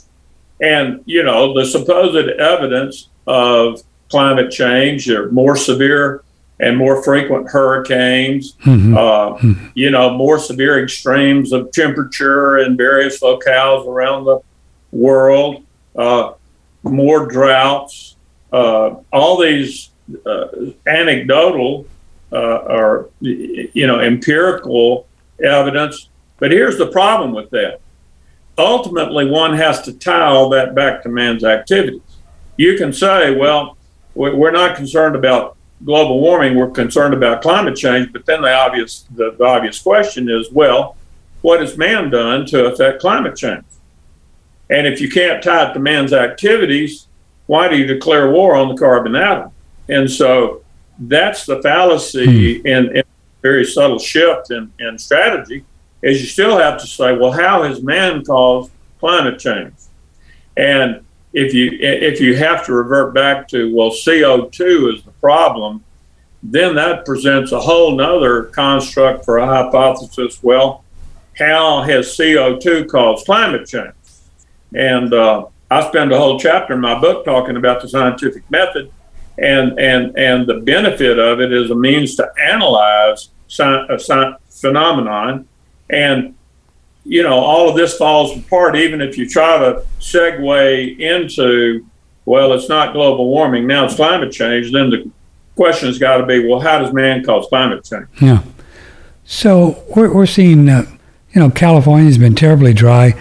And, you know, the supposed evidence of climate change are more severe and more frequent hurricanes, you know, more severe extremes of temperature in various locales around the world, more droughts, all these anecdotal or, you know, empirical evidence. But here's the problem with that. Ultimately, one has to tie all that back to man's activities. You can say, well, we're not concerned about global warming, we're concerned about climate change. But then the obvious question is, well, what has man done to affect climate change? And if you can't tie it to man's activities, why do you declare war on the carbon atom? And so that's the fallacy in very subtle shift in strategy, is you still have to say, well, how has man caused climate change? And if you have to revert back to, well, CO2 is the problem, then that presents a whole nother construct for a hypothesis. Well, how has CO2 caused climate change? And I spend a whole chapter in my book talking about the scientific method, and the benefit of it is a means to analyze a phenomenon. And, you know, all of this falls apart, even if you try to segue into, well, it's not global warming, now it's climate change. Then the question's got to be, well, how does man cause climate change? Yeah. So we're seeing, you know, California's been terribly dry,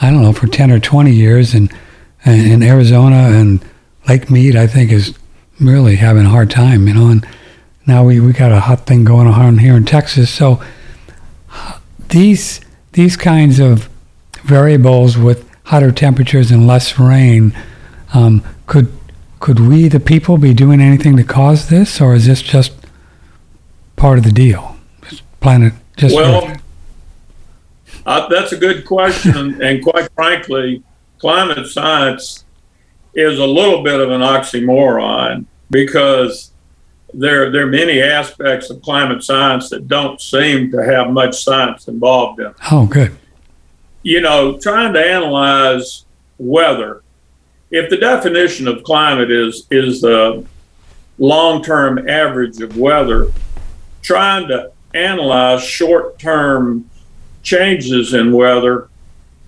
I don't know, for 10 or 20 years. And Arizona and Lake Mead, I think, is really having a hard time, you know. And now we got a hot thing going on here in Texas. So these kinds of variables with hotter temperatures and less rain, could we, the people, be doing anything to cause this, or is this just part of the deal? Well, that's a good question, and quite frankly, climate science is a little bit of an oxymoron, because there are many aspects of climate science that don't seem to have much science involved in it. Oh, good. You know, trying to analyze weather, if the definition of climate is the long-term average of weather, trying to analyze short-term changes in weather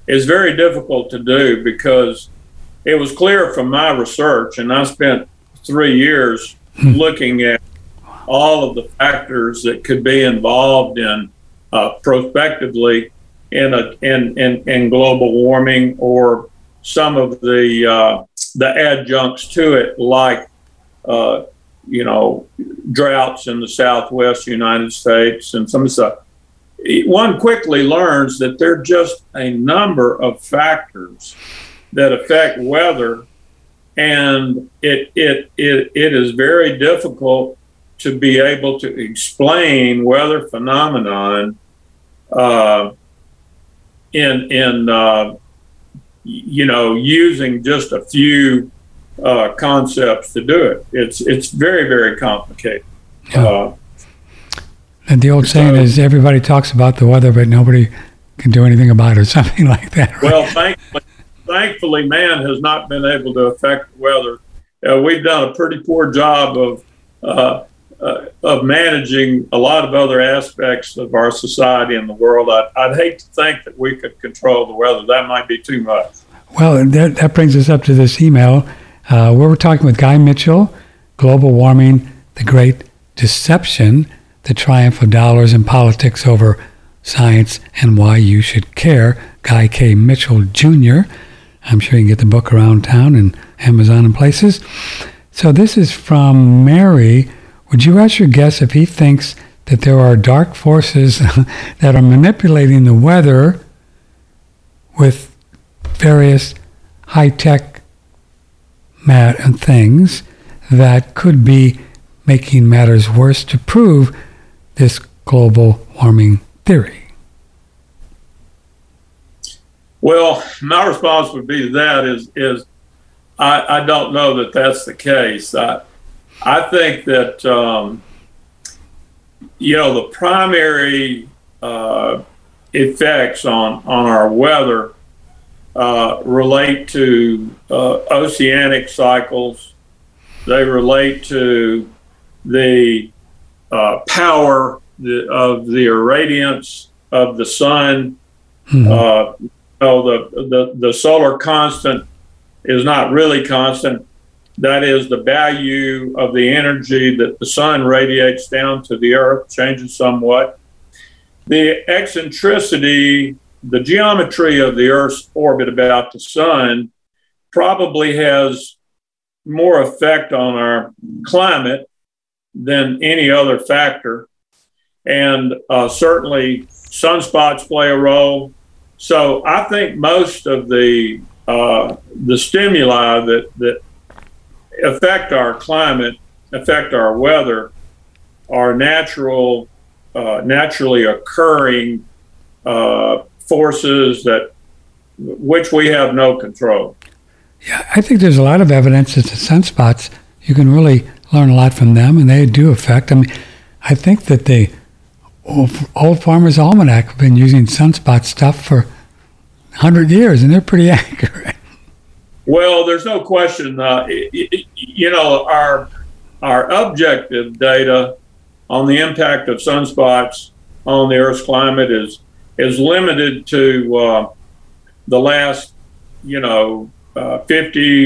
is very difficult to do, because it was clear from my research, and I spent 3 years looking at all of the factors that could be involved in prospectively in global warming, or some of the adjuncts to it, like you know, droughts in the Southwest United States and some stuff. One quickly learns that there are just a number of factors that affect weather. And it is very difficult to be able to explain weather phenomenon you know, using just a few concepts to do it. It's very, very complicated. Yeah. And the old saying is, everybody talks about the weather, but nobody can do anything about it, or something like that. Right? Well, Thankfully, man has not been able to affect weather. We've done a pretty poor job of managing a lot of other aspects of our society and the world. I'd hate to think that we could control the weather. That might be too much. Well, that brings us up to this email. We're talking with Guy Mitchell, Global Warming, The Great Deception. the triumph of dollars and politics over science and why you should care, Guy K. Mitchell Jr. I'm sure you can get the book around town and Amazon and places. So this is from Mary. Would you ask your guest if he thinks that there are dark forces that are manipulating the weather with various high-tech things that could be making matters worse to prove this global warming theory? Well, my response would be to that is I don't know that that's the case. I think that, the primary effects on our weather relate to oceanic cycles. They relate to the power of the irradiance of the sun. Mm-hmm. The solar constant is not really constant. That is, the value of the energy that the sun radiates down to the earth changes somewhat. The eccentricity, the geometry of the earth's orbit about the sun probably has more effect on our climate than any other factor. And certainly sunspots play a role. So I think most of the stimuli that affect our climate, affect our weather, are naturally occurring forces which we have no control. Yeah, I think there's a lot of evidence that the sunspots, you can really learn a lot from them, and they do affect. I mean, I think that the Old Farmer's Almanac have been using sunspot stuff for 100 years, and they're pretty accurate. Well, there's no question. Our objective data on the impact of sunspots on the Earth's climate is limited to the last, 50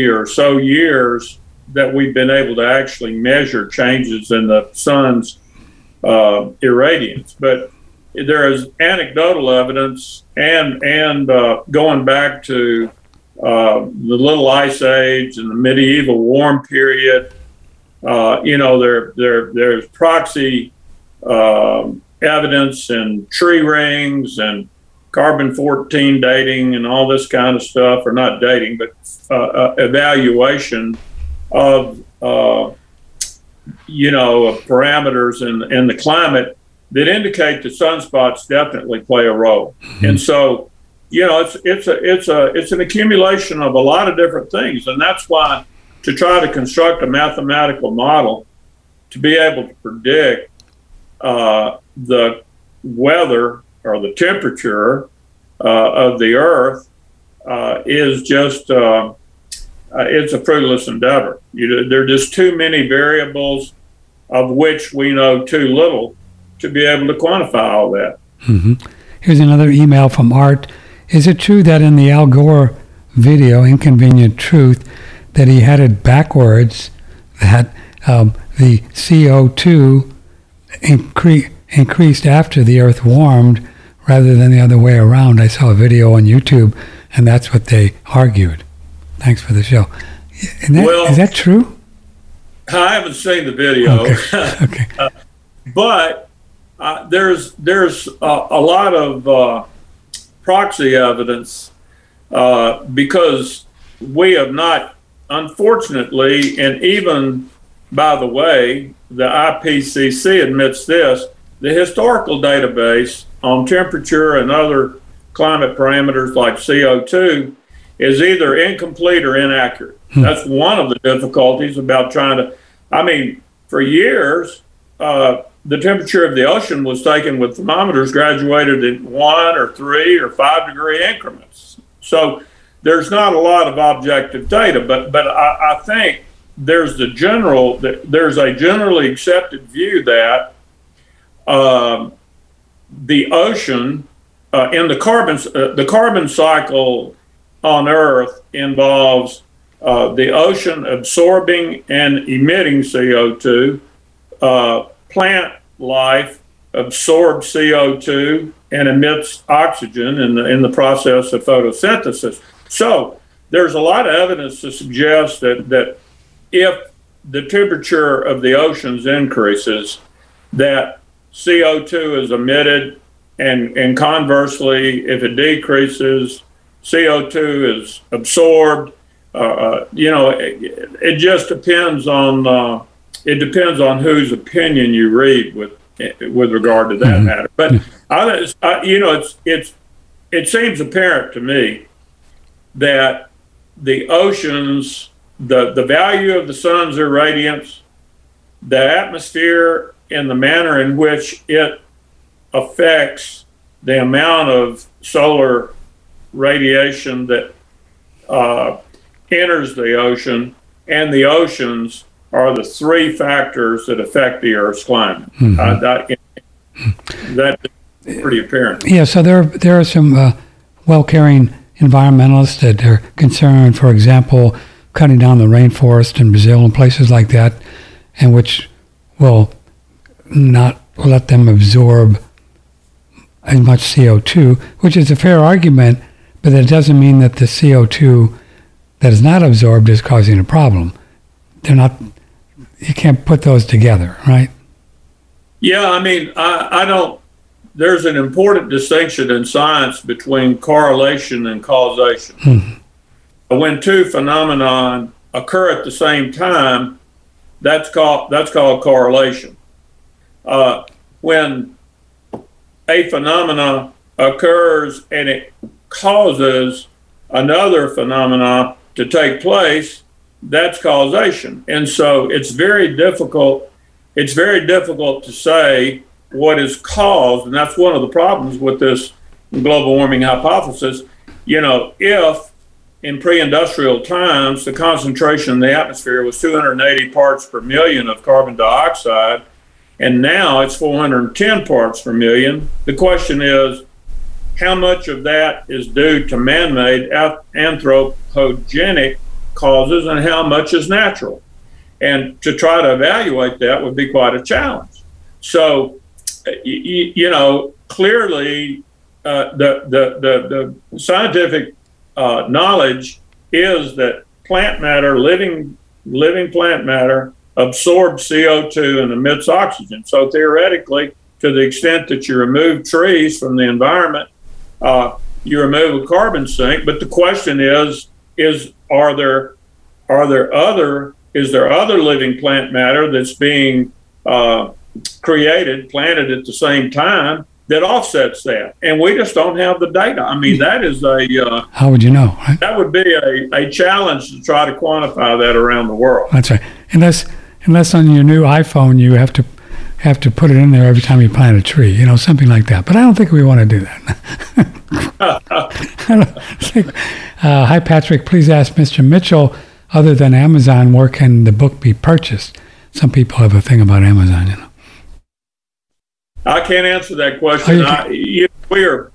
or so years that we've been able to actually measure changes in the sun's irradiance. But there is anecdotal evidence, and going back to the Little Ice Age and the medieval warm period, there's proxy evidence and tree rings and carbon-14 dating and all this kind of stuff, or not dating, but evaluation of of parameters in the climate that indicate that sunspots definitely play a role. Mm-hmm. And so, it's an accumulation of a lot of different things, and that's why to try to construct a mathematical model to be able to predict the weather or the temperature of the Earth is just it's a fruitless endeavor. There are just too many variables of which we know too little to be able to quantify all that. Mm-hmm. Here's another email from Art. Is it true that in the Al Gore video, Inconvenient Truth, that he had it backwards, that the CO2 increased after the Earth warmed rather than the other way around? I saw a video on YouTube, and that's what they argued. Thanks for the show. Is that true? I haven't seen the video. Okay. But there's a lot of proxy evidence because we have not, unfortunately, and even, by the way, the IPCC admits this, the historical database on temperature and other climate parameters like CO2 is either incomplete or inaccurate. That's one of the difficulties about trying to, for years, the temperature of the ocean was taken with thermometers graduated in 1 or 3 or 5 degree increments. So there's not a lot of objective data, but I think there's a generally accepted view that the ocean and the carbon cycle on Earth involves the ocean absorbing and emitting CO2, plant life absorbs CO2 and emits oxygen in the process of photosynthesis. So there's a lot of evidence to suggest that if the temperature of the oceans increases, that CO2 is emitted, and conversely, if it decreases, CO2 is absorbed. It just depends on whose opinion you read with regard to that mm-hmm. matter. But it seems apparent to me that the oceans, the value of the sun's irradiance, the atmosphere, and the manner in which it affects the amount of solar radiation that enters the ocean, and the oceans are the three factors that affect the Earth's climate. Mm-hmm. That's pretty apparent. Yeah, so there are some well-caring environmentalists that are concerned, for example, cutting down the rainforest in Brazil and places like that, and which will not let them absorb as much CO2, which is a fair argument, but it doesn't mean that the CO2 that is not absorbed is causing a problem. They're not. You can't put those together, right? Yeah, I mean, I don't. There's an important distinction in science between correlation and causation. Mm-hmm. When two phenomena occur at the same time, that's called correlation. When a phenomena occurs and it causes another phenomena to take place, that's causation. And so it's very difficult to say what is caused, and that's one of the problems with this global warming hypothesis. If in pre-industrial times the concentration in the atmosphere was 280 parts per million of carbon dioxide, and now it's 410 parts per million, the question is, how much of that is due to man-made anthropogenic causes and how much is natural? And to try to evaluate that would be quite a challenge. So, clearly the scientific knowledge is that plant matter, living plant matter, absorbs CO2 and emits oxygen. So theoretically, to the extent that you remove trees from the environment, you remove a carbon sink. But the question is there other living plant matter that's being planted at the same time that offsets that? And we just don't have the data. I mean, that is how would you know? Right? That would be a challenge to try to quantify that around the world. That's right. Unless on your new iPhone you have to put it in there every time you plant a tree, something like that. But I don't think we want to do that. Hi, Patrick. Please ask Mr. Mitchell, other than Amazon, where can the book be purchased? Some people have a thing about Amazon, I can't answer that question. We're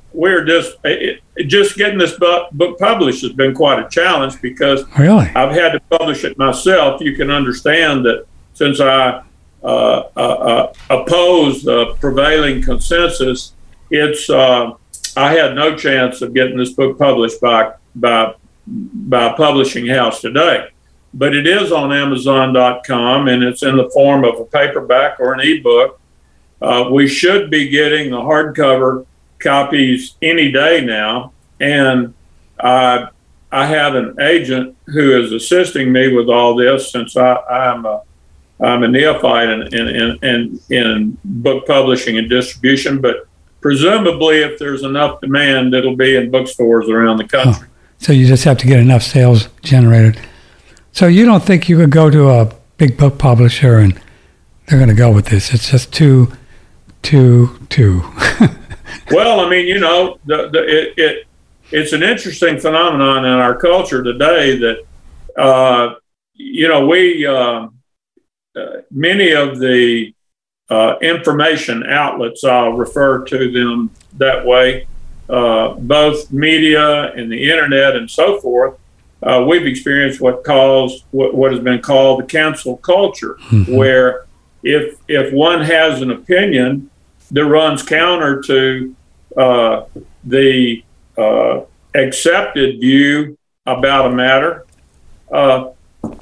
just getting this book published has been quite a challenge because really? I've had to publish it myself. You can understand that since I oppose the prevailing consensus, I had no chance of getting this book published by a publishing house today. But it is on Amazon.com, and it's in the form of a paperback or an ebook. We should be getting the hardcover copies any day now, and I have an agent who is assisting me with all this since I'm a neophyte in book publishing and distribution, but presumably if there's enough demand, it'll be in bookstores around the country. Oh, so you just have to get enough sales generated. So you don't think you could go to a big book publisher and they're going to go with this? It's just too. Well, I mean, it's an interesting phenomenon in our culture today that, many of the information outlets, I'll refer to them that way, both media and the internet and so forth, we've experienced what has been called the cancel culture, mm-hmm. where if one has an opinion that runs counter to the accepted view about a matter,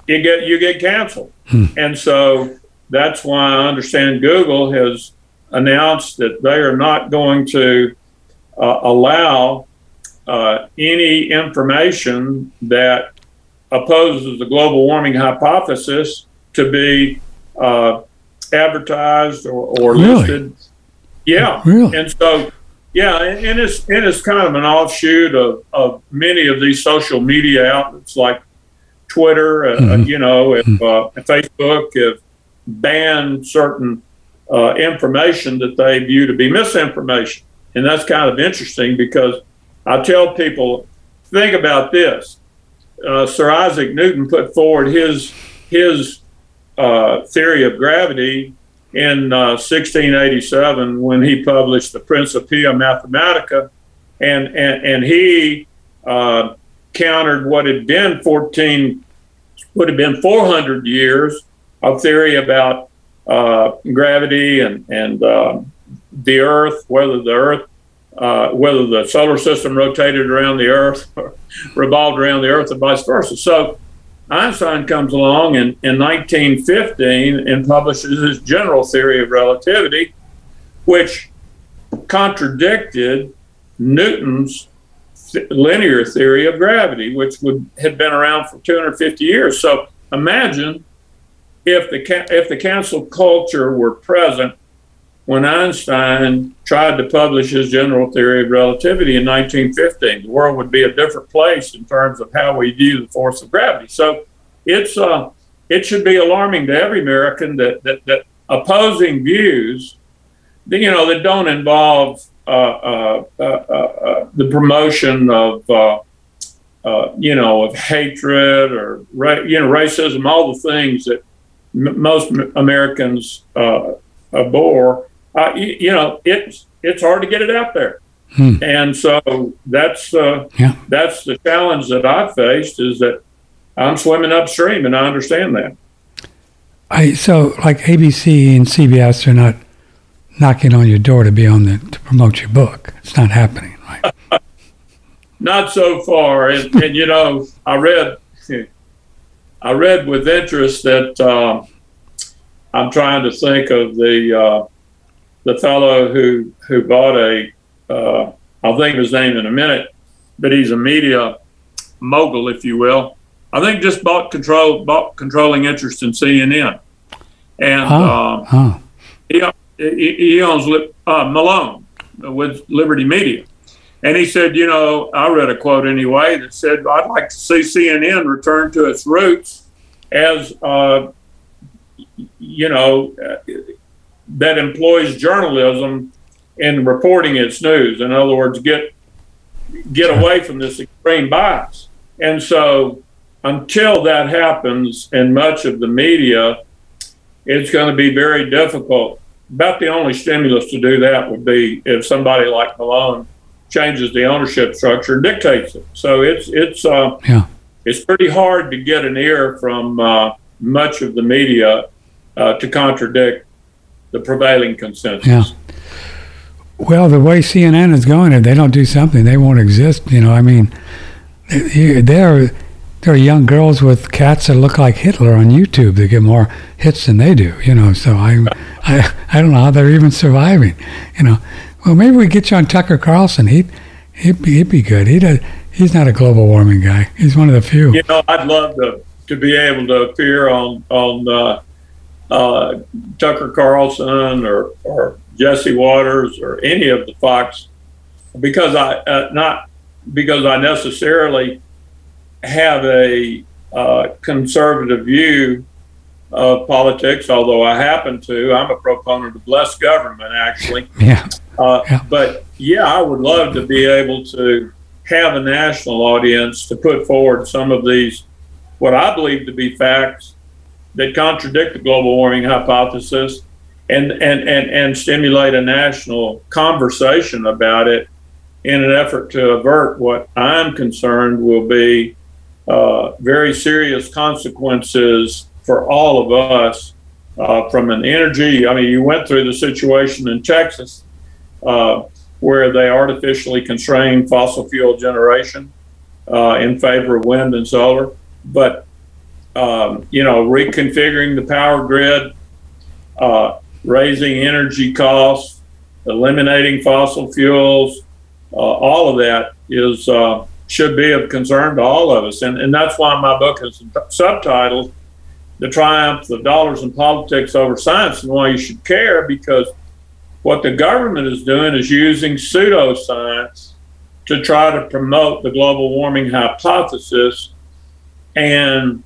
you get canceled. And so that's why I understand Google has announced that they are not going to allow any information that opposes the global warming hypothesis to be advertised or really? Listed. Yeah. Really? And so, yeah, and it's kind of an offshoot of many of these social media outlets like Twitter, and Facebook have banned certain information that they view to be misinformation. And that's kind of interesting because I tell people, think about this. Sir Isaac Newton put forward his theory of gravity in 1687 when he published the Principia Mathematica, and he countered what had been 400 years of theory about gravity and the Earth, whether the solar system rotated around the Earth or revolved around the Earth and vice versa. So Einstein comes along in 1915 and publishes his general theory of relativity, which contradicted Newton's linear theory of gravity, which had been around for 250 years. So imagine if the cancel culture were present when Einstein tried to publish his general theory of relativity in 1915, the world would be a different place in terms of how we view the force of gravity. So it should be alarming to every American that opposing views, that don't involve the promotion of of hatred or racism, all the things that most Americans abhor. It's hard to get it out there, and so that's the challenge that I faced is that I'm swimming upstream, and I understand that. So ABC and CBS are not knocking on your door to be to promote your book. It's not happening, right? Not so far, and I read with interest that. I'm trying to think of the fellow who bought I'll think of his name in a minute, but he's a media mogul, if you will. I think just bought controlling interest in CNN, and he owns Malone with Liberty Media, and he said, I read a quote anyway that said, "I'd like to see CNN return to its roots as." That employs journalism in reporting its news. In other words, get away from this extreme bias. And so until that happens in much of the media, it's going to be very difficult. About the only stimulus to do that would be if somebody like Malone changes the ownership structure and dictates it. So it's pretty hard to get an ear from much of the media to contradict the prevailing consensus. Yeah. Well, the way CNN is going, if they don't do something, they won't exist. There are young girls with cats that look like Hitler on YouTube that get more hits than they do. So I don't know how they're even surviving. Well, maybe we get you on Tucker Carlson. He'd be good. He's not a global warming guy. He's one of the few. I'd love to be able to appear on Tucker Carlson or Jesse Waters or any of the Fox, because I necessarily have a conservative view of politics, although I happen to. I'm a proponent of less government, actually. But I would love to be able to have a national audience to put forward some of these what I believe to be facts that contradict the global warming hypothesis and stimulate a national conversation about it in an effort to avert what I'm concerned will be very serious consequences for all of us from an energy. I mean, you went through the situation in Texas where they artificially constrained fossil fuel generation in favor of wind and solar. But, reconfiguring the power grid, raising energy costs, eliminating fossil fuels, all of that is should be of concern to all of us. And that's why my book is subtitled The Triumph of Dollars and Politics Over Science, and why you should care, because what the government is doing is using pseudoscience to try to promote the global warming hypothesis and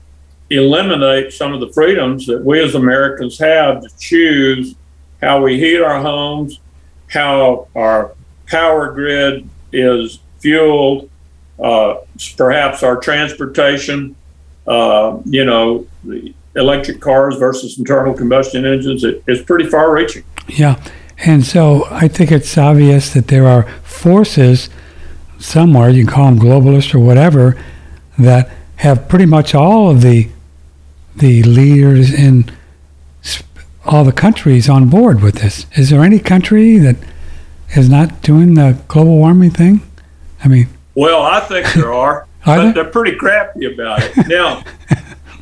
eliminate some of the freedoms that we as Americans have to choose how we heat our homes, how our power grid is fueled, perhaps our transportation, the electric cars versus internal combustion engines. It's pretty far reaching. Yeah. And so I think it's obvious that there are forces somewhere, you can call them globalists or whatever, that have pretty much all of the leaders in all the countries on board with this. Is there any country that is not doing the global warming thing? I mean... Well, I think there are, but they're pretty crappy about it. Now,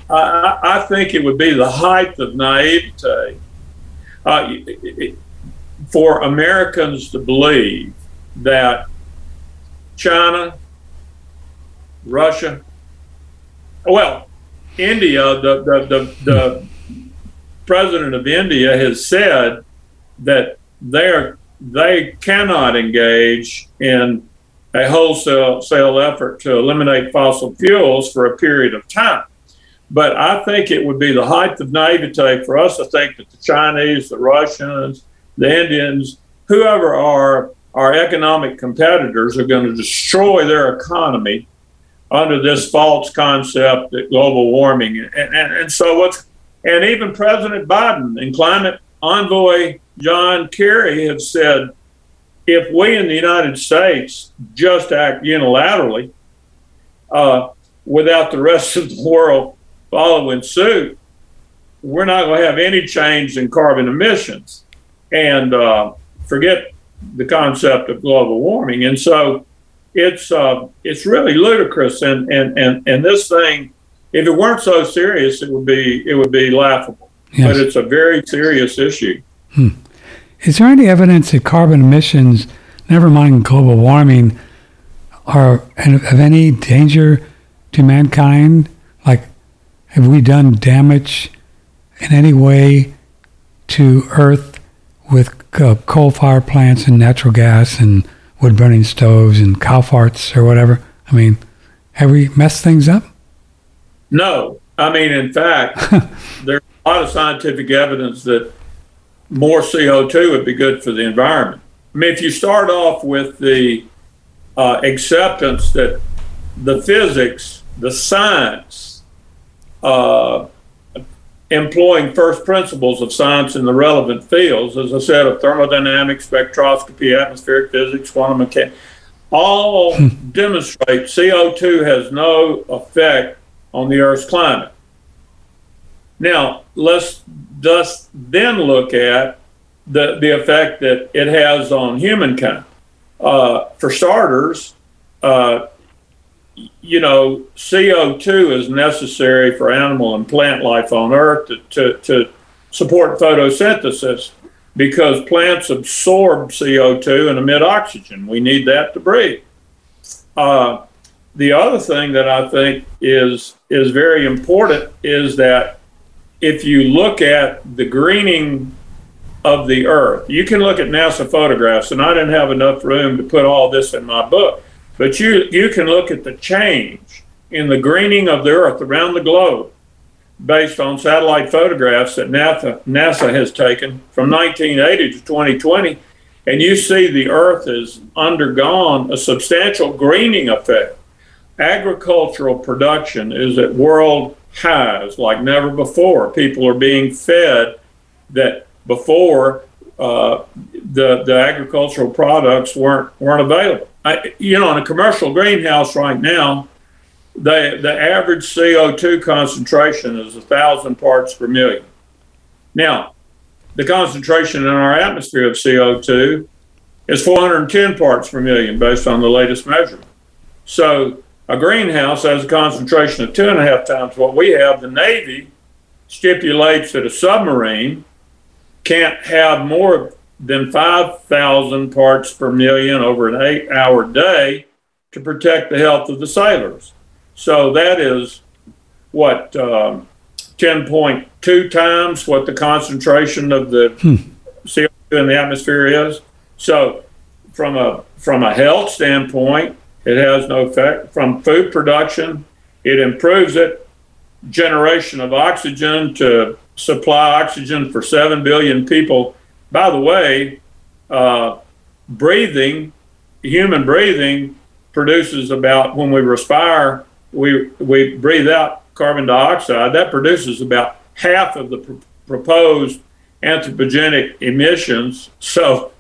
I think it would be the height of naivete for Americans to believe that China, Russia, well, India, the president of India has said that they cannot engage in a wholesale effort to eliminate fossil fuels for a period of time. But I think it would be the height of naivete for us to think that the Chinese, the Russians, the Indians, whoever are our economic competitors, are going to destroy their economy under this false concept that global warming. And so and even President Biden and climate envoy John Kerry have said, if we in the United States just act unilaterally without the rest of the world following suit, we're not going to have any change in carbon emissions. And forget the concept of global warming. And so it's really ludicrous, and this thing, if it weren't so serious, it would be laughable. Yes. But it's a very serious issue. Is there any evidence that carbon emissions, never mind global warming, are of any danger to mankind? Like, have we done damage in any way to Earth with coal fire plants and natural gas and wood burning stoves and cow farts or whatever? I mean, have we messed things up? No. I mean, in fact, there's a lot of scientific evidence that more CO2 would be good for the environment. I mean, if you start off with the acceptance that the physics, the science, employing first principles of science in the relevant fields, as I said, of thermodynamics, spectroscopy, atmospheric physics, quantum mechanics, all demonstrate CO2 has no effect on the Earth's climate. Now, let's just then look at the effect that it has on humankind. For starters, CO2 is necessary for animal and plant life on Earth to support photosynthesis, because plants absorb CO2 and emit oxygen. We need that to breathe. The other thing that I think is very important is that if you look at the greening of the Earth, you can look at NASA photographs, and I didn't have enough room to put all this in my book. But you can look at the change in the greening of the Earth around the globe based on satellite photographs that NASA has taken from 1980 to 2020, and you see the Earth has undergone a substantial greening effect. Agricultural production is at world highs like never before. People are being fed that before the agricultural products weren't available. In a commercial greenhouse right now, the average CO2 concentration is 1,000 parts per million. Now, the concentration in our atmosphere of CO2 is 410 parts per million based on the latest measurement. So a greenhouse has a concentration of 2.5 times what we have. The Navy stipulates that a submarine can't have more than 5,000 parts per million over an 8-hour day to protect the health of the sailors. So that is, 10.2 times what the concentration of the CO2 in the atmosphere is. So from a health standpoint, it has no effect. From food production, it improves it. Generation of oxygen to supply oxygen for 7 billion people. By the way, human breathing produces about, when we respire, we breathe out carbon dioxide. That produces about half of the proposed anthropogenic emissions. So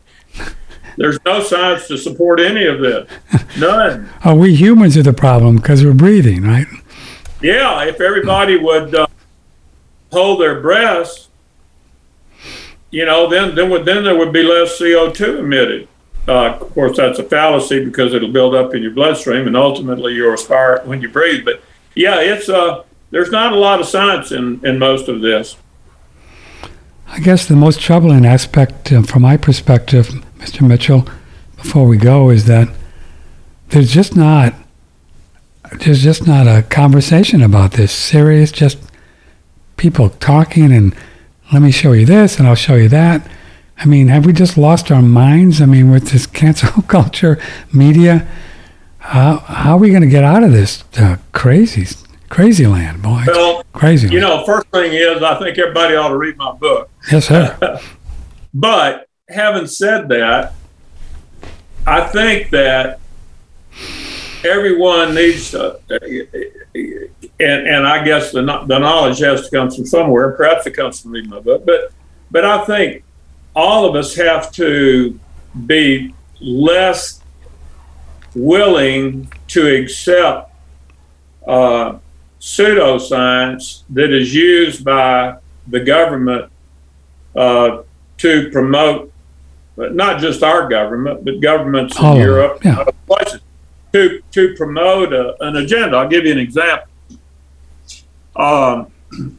there's no science to support any of this. None. We humans are the problem because we're breathing, right? Yeah, if everybody would hold their breaths, then there would be less CO2 emitted. Of course, that's a fallacy because it'll build up in your bloodstream and ultimately you'll respire when you breathe. But yeah, it's there's not a lot of science in most of this. I guess the most troubling aspect from my perspective, Mr. Mitchell, before we go, is that there's just not a conversation about this. Serious, just people talking and let me show you this and I'll show you that. I mean, have we just lost our minds? I mean, with this cancel culture, media, how are we going to get out of this crazy land, boy? Well, crazy. First thing is, I think everybody ought to read my book. Yes, sir. But having said that, I think that everyone needs to, and I guess the knowledge has to come from somewhere. Perhaps it comes from reading my book, but I think all of us have to be less willing to accept pseudoscience that is used by the government to promote, but not just our government, but governments in Europe and other places. To promote an agenda. I'll give you an example.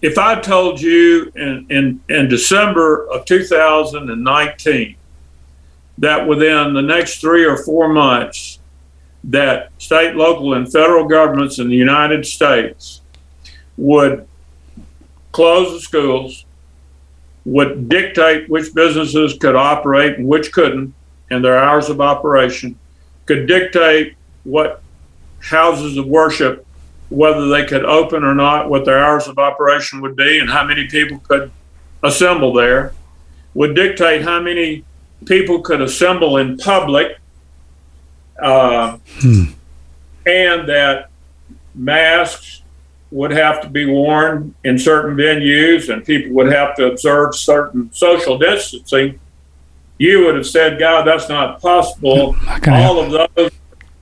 If I told you in December of 2019 that within the next 3 or 4 months that state, local, and federal governments in the United States would close the schools, would dictate which businesses could operate and which couldn't, and their hours of operation, could dictate what houses of worship, whether they could open or not, what their hours of operation would be, and how many people could assemble there, would dictate how many people could assemble in public, and that masks would have to be worn in certain venues and people would have to observe certain social distancing. You would have said, God, that's not possible. All of those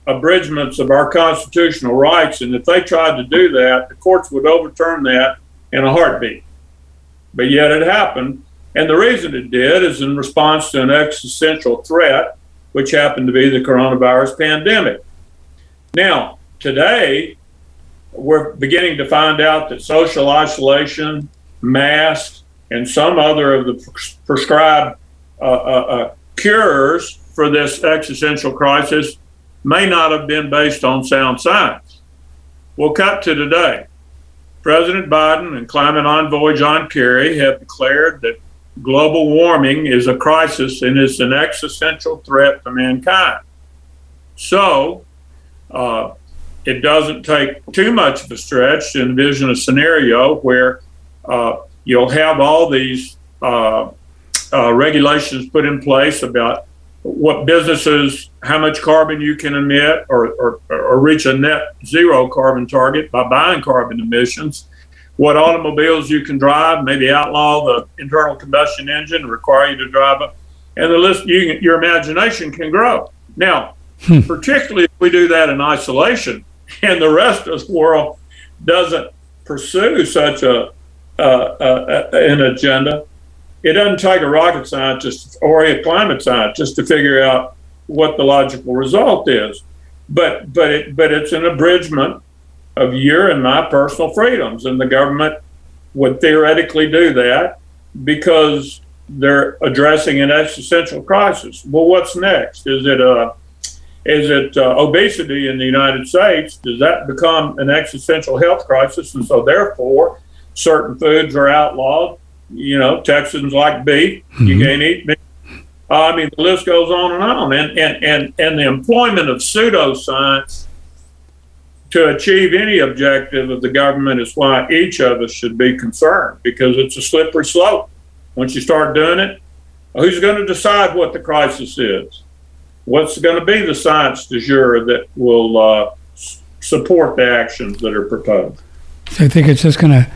abridgments of our constitutional rights, and if they tried to do that, the courts would overturn that in a heartbeat. But yet it happened, and the reason it did is in response to an existential threat, which happened to be the coronavirus pandemic. Now, today, we're beginning to find out that social isolation, masks, and some other of the prescribed cures for this existential crisis may not have been based on sound science. We'll cut to today. President Biden and climate envoy John Kerry have declared that global warming is a crisis and is an existential threat to mankind. So it doesn't take too much of a stretch to envision a scenario where you'll have all these regulations put in place about what businesses, how much carbon you can emit or reach a net zero carbon target by buying carbon emissions, what automobiles you can drive, maybe outlaw the internal combustion engine, require you to drive it, and the list, your imagination can grow. Now, particularly if we do that in isolation and the rest of the world doesn't pursue such an agenda, It doesn't take a rocket scientist or a climate scientist to figure out what the logical result is. But it's an abridgment of your and my personal freedoms, and the government would theoretically do that because they're addressing an existential crisis. Well, what's next? Is it obesity in the United States? Does that become an existential health crisis? And so therefore, certain foods are outlawed. You know, Texans like beef. Mm-hmm. You can't eat beef. I mean, the list goes on and on. And the employment of pseudoscience to achieve any objective of the government is why each of us should be concerned, because it's a slippery slope. Once you start doing it, who's going to decide what the crisis is? What's going to be the science du jour that will support the actions that are proposed? So I think it's just going to,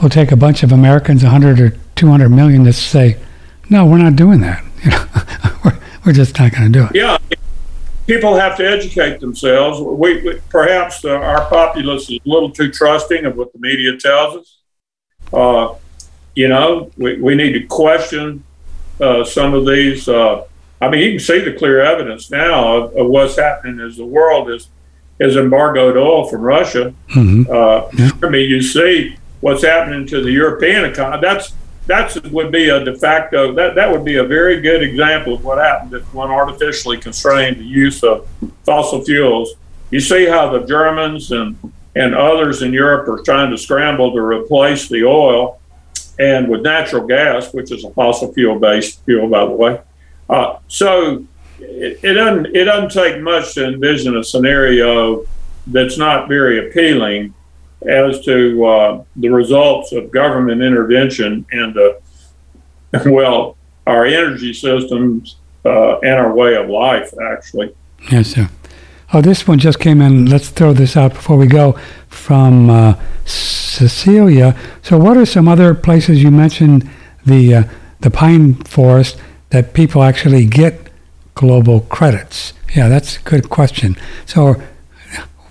we'll take a bunch of Americans, 100 or 200 million, to say, no, we're not doing that. You know, we're just not going to do it. Yeah, people have to educate themselves. We perhaps our populace is a little too trusting of what the media tells us. You know, we need to question some of these. I mean, you can see the clear evidence now of what's happening as the world is embargoed oil from Russia. Mm-hmm. I mean, you see what's happening to the European economy. That would be a very good example of what happens if one artificially constrained the use of fossil fuels. You see how the Germans and others in Europe are trying to scramble to replace the oil and with natural gas, which is a fossil fuel-based fuel, by the way. So it doesn't take much to envision a scenario that's not very appealing as to the results of government intervention and, our energy systems and our way of life, actually. Yes, sir. Oh, this one just came in. Let's throw this out before we go from Cecilia. So what are some other places you mentioned, the pine forest, that people actually get global credits? Yeah, that's a good question. So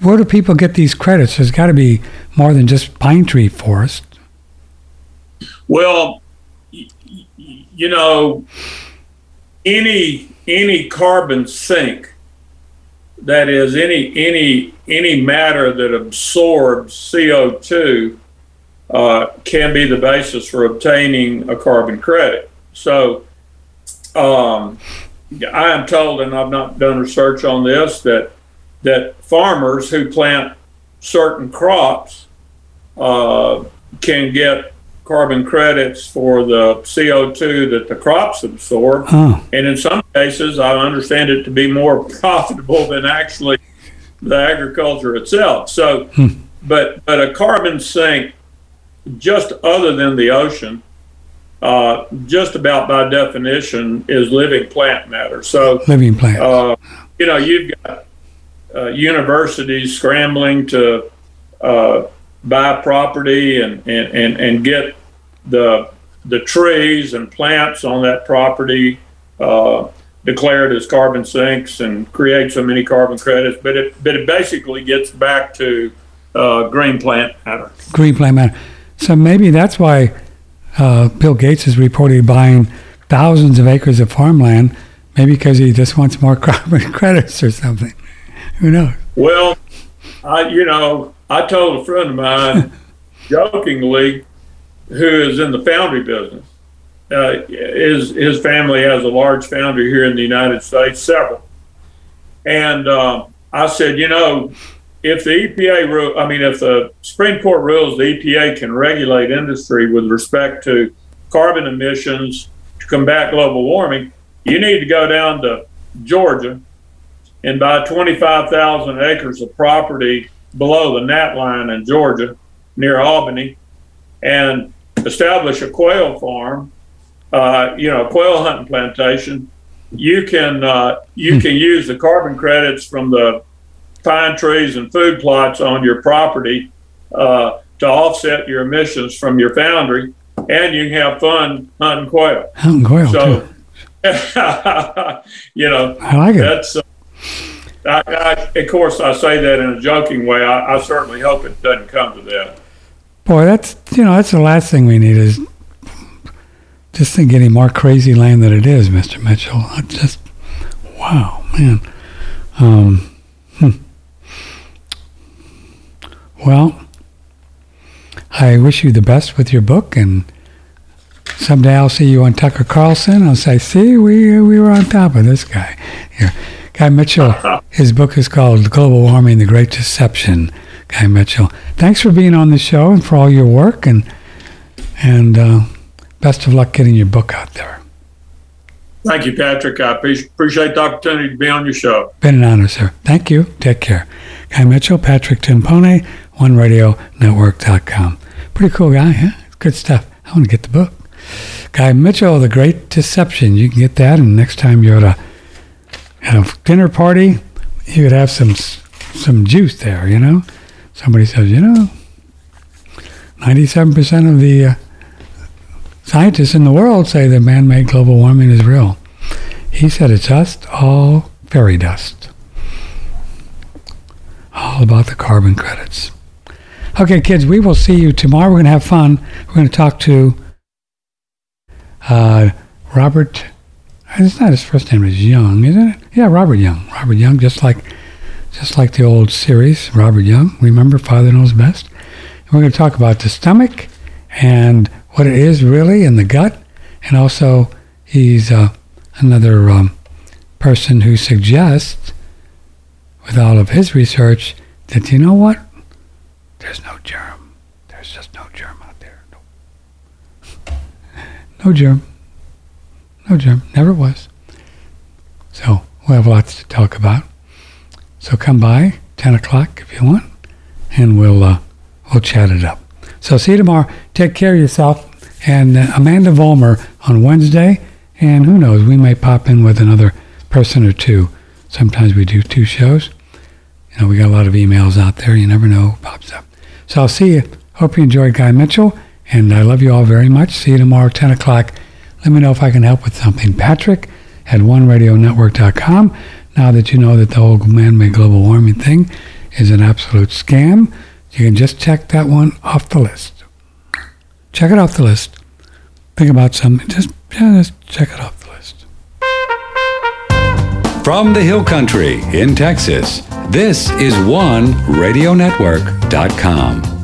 where do people get these credits? There's got to be more than just pine tree forest. Well, you know, any carbon sink, that is any matter that absorbs CO2 can be the basis for obtaining a carbon credit. So I am told, and I've not done research on this, that farmers who plant certain crops can get carbon credits for the CO2 that the crops absorb. Oh. And in some cases, I understand it to be more profitable than actually the agriculture itself. So, but a carbon sink, just other than the ocean, just about by definition is living plant matter. So living plants. You know, you've got universities scrambling to buy property and get the trees and plants on that property declared as carbon sinks and create so many carbon credits, but it basically gets back to green plant matter. Green plant matter. So maybe that's why Bill Gates is reportedly buying thousands of acres of farmland, maybe because he just wants more carbon credits or something. Who knows? Well, I told a friend of mine, jokingly, who is in the foundry business. His family has a large foundry here in the United States, several. And I said, you know, if the Supreme Court rules the EPA can regulate industry with respect to carbon emissions to combat global warming, you need to go down to Georgia and buy 25,000 acres of property below the gnat line in Georgia, near Albany, and establish a quail farm, quail hunting plantation. You can use the carbon credits from the pine trees and food plots on your property to offset your emissions from your foundry, and you can have fun hunting quail. So, you know, I like it. That's, of course, I say that in a joking way. I certainly hope it doesn't come to that. Boy, that's the last thing we need is This thing getting more crazy land than it is, Mr. Mitchell. I just, wow, man. Well, I wish you the best with your book, and someday I'll see you on Tucker Carlson. I'll say, see, we were on top of this guy here. Guy Mitchell, his book is called Global Warming: The Great Deception. Guy Mitchell, thanks for being on the show and for all your work, and best of luck getting your book out there. Thank you, Patrick. I appreciate the opportunity to be on your show. Been an honor, sir. Thank you. Take care. Guy Mitchell, Patrick Timpone, OneRadioNetwork.com. Pretty cool guy, huh? Good stuff. I want to get the book. Guy Mitchell, The Great Deception. You can get that, and next time you're at a dinner party, you could have some juice there, you know? Somebody says, 97% of the scientists in the world say that man-made global warming is real. He said it's just all fairy dust. All about the carbon credits. Okay, kids, we will see you tomorrow. We're going to have fun. We're going to talk to Robert. It's not his first name. It's Young, isn't it? Yeah, Robert Young. Robert Young, just like the old series, Robert Young. Remember, Father Knows Best. And we're going to talk about the stomach and what it is really in the gut. And also, he's another person who suggests, with all of his research, that, you know what? There's no germ. There's just no germ out there. No germ. Never was. So we'll have lots to talk about. So come by 10 o'clock if you want, and we'll chat it up. So see you tomorrow. Take care of yourself. And Amanda Vollmer on Wednesday. And who knows, we may pop in with another person or two. Sometimes we do two shows. We got a lot of emails out there. You never know who pops up. So I'll see you. Hope you enjoyed Guy Mitchell. And I love you all very much. See you tomorrow, 10 o'clock. Let me know if I can help with something. Patrick at OneRadioNetwork.com. Now that you know that the whole man-made global warming thing is an absolute scam, you can just check that one off the list. Check it off the list. Think about something. Just check it off the list. From the Hill Country in Texas, this is OneRadioNetwork.com.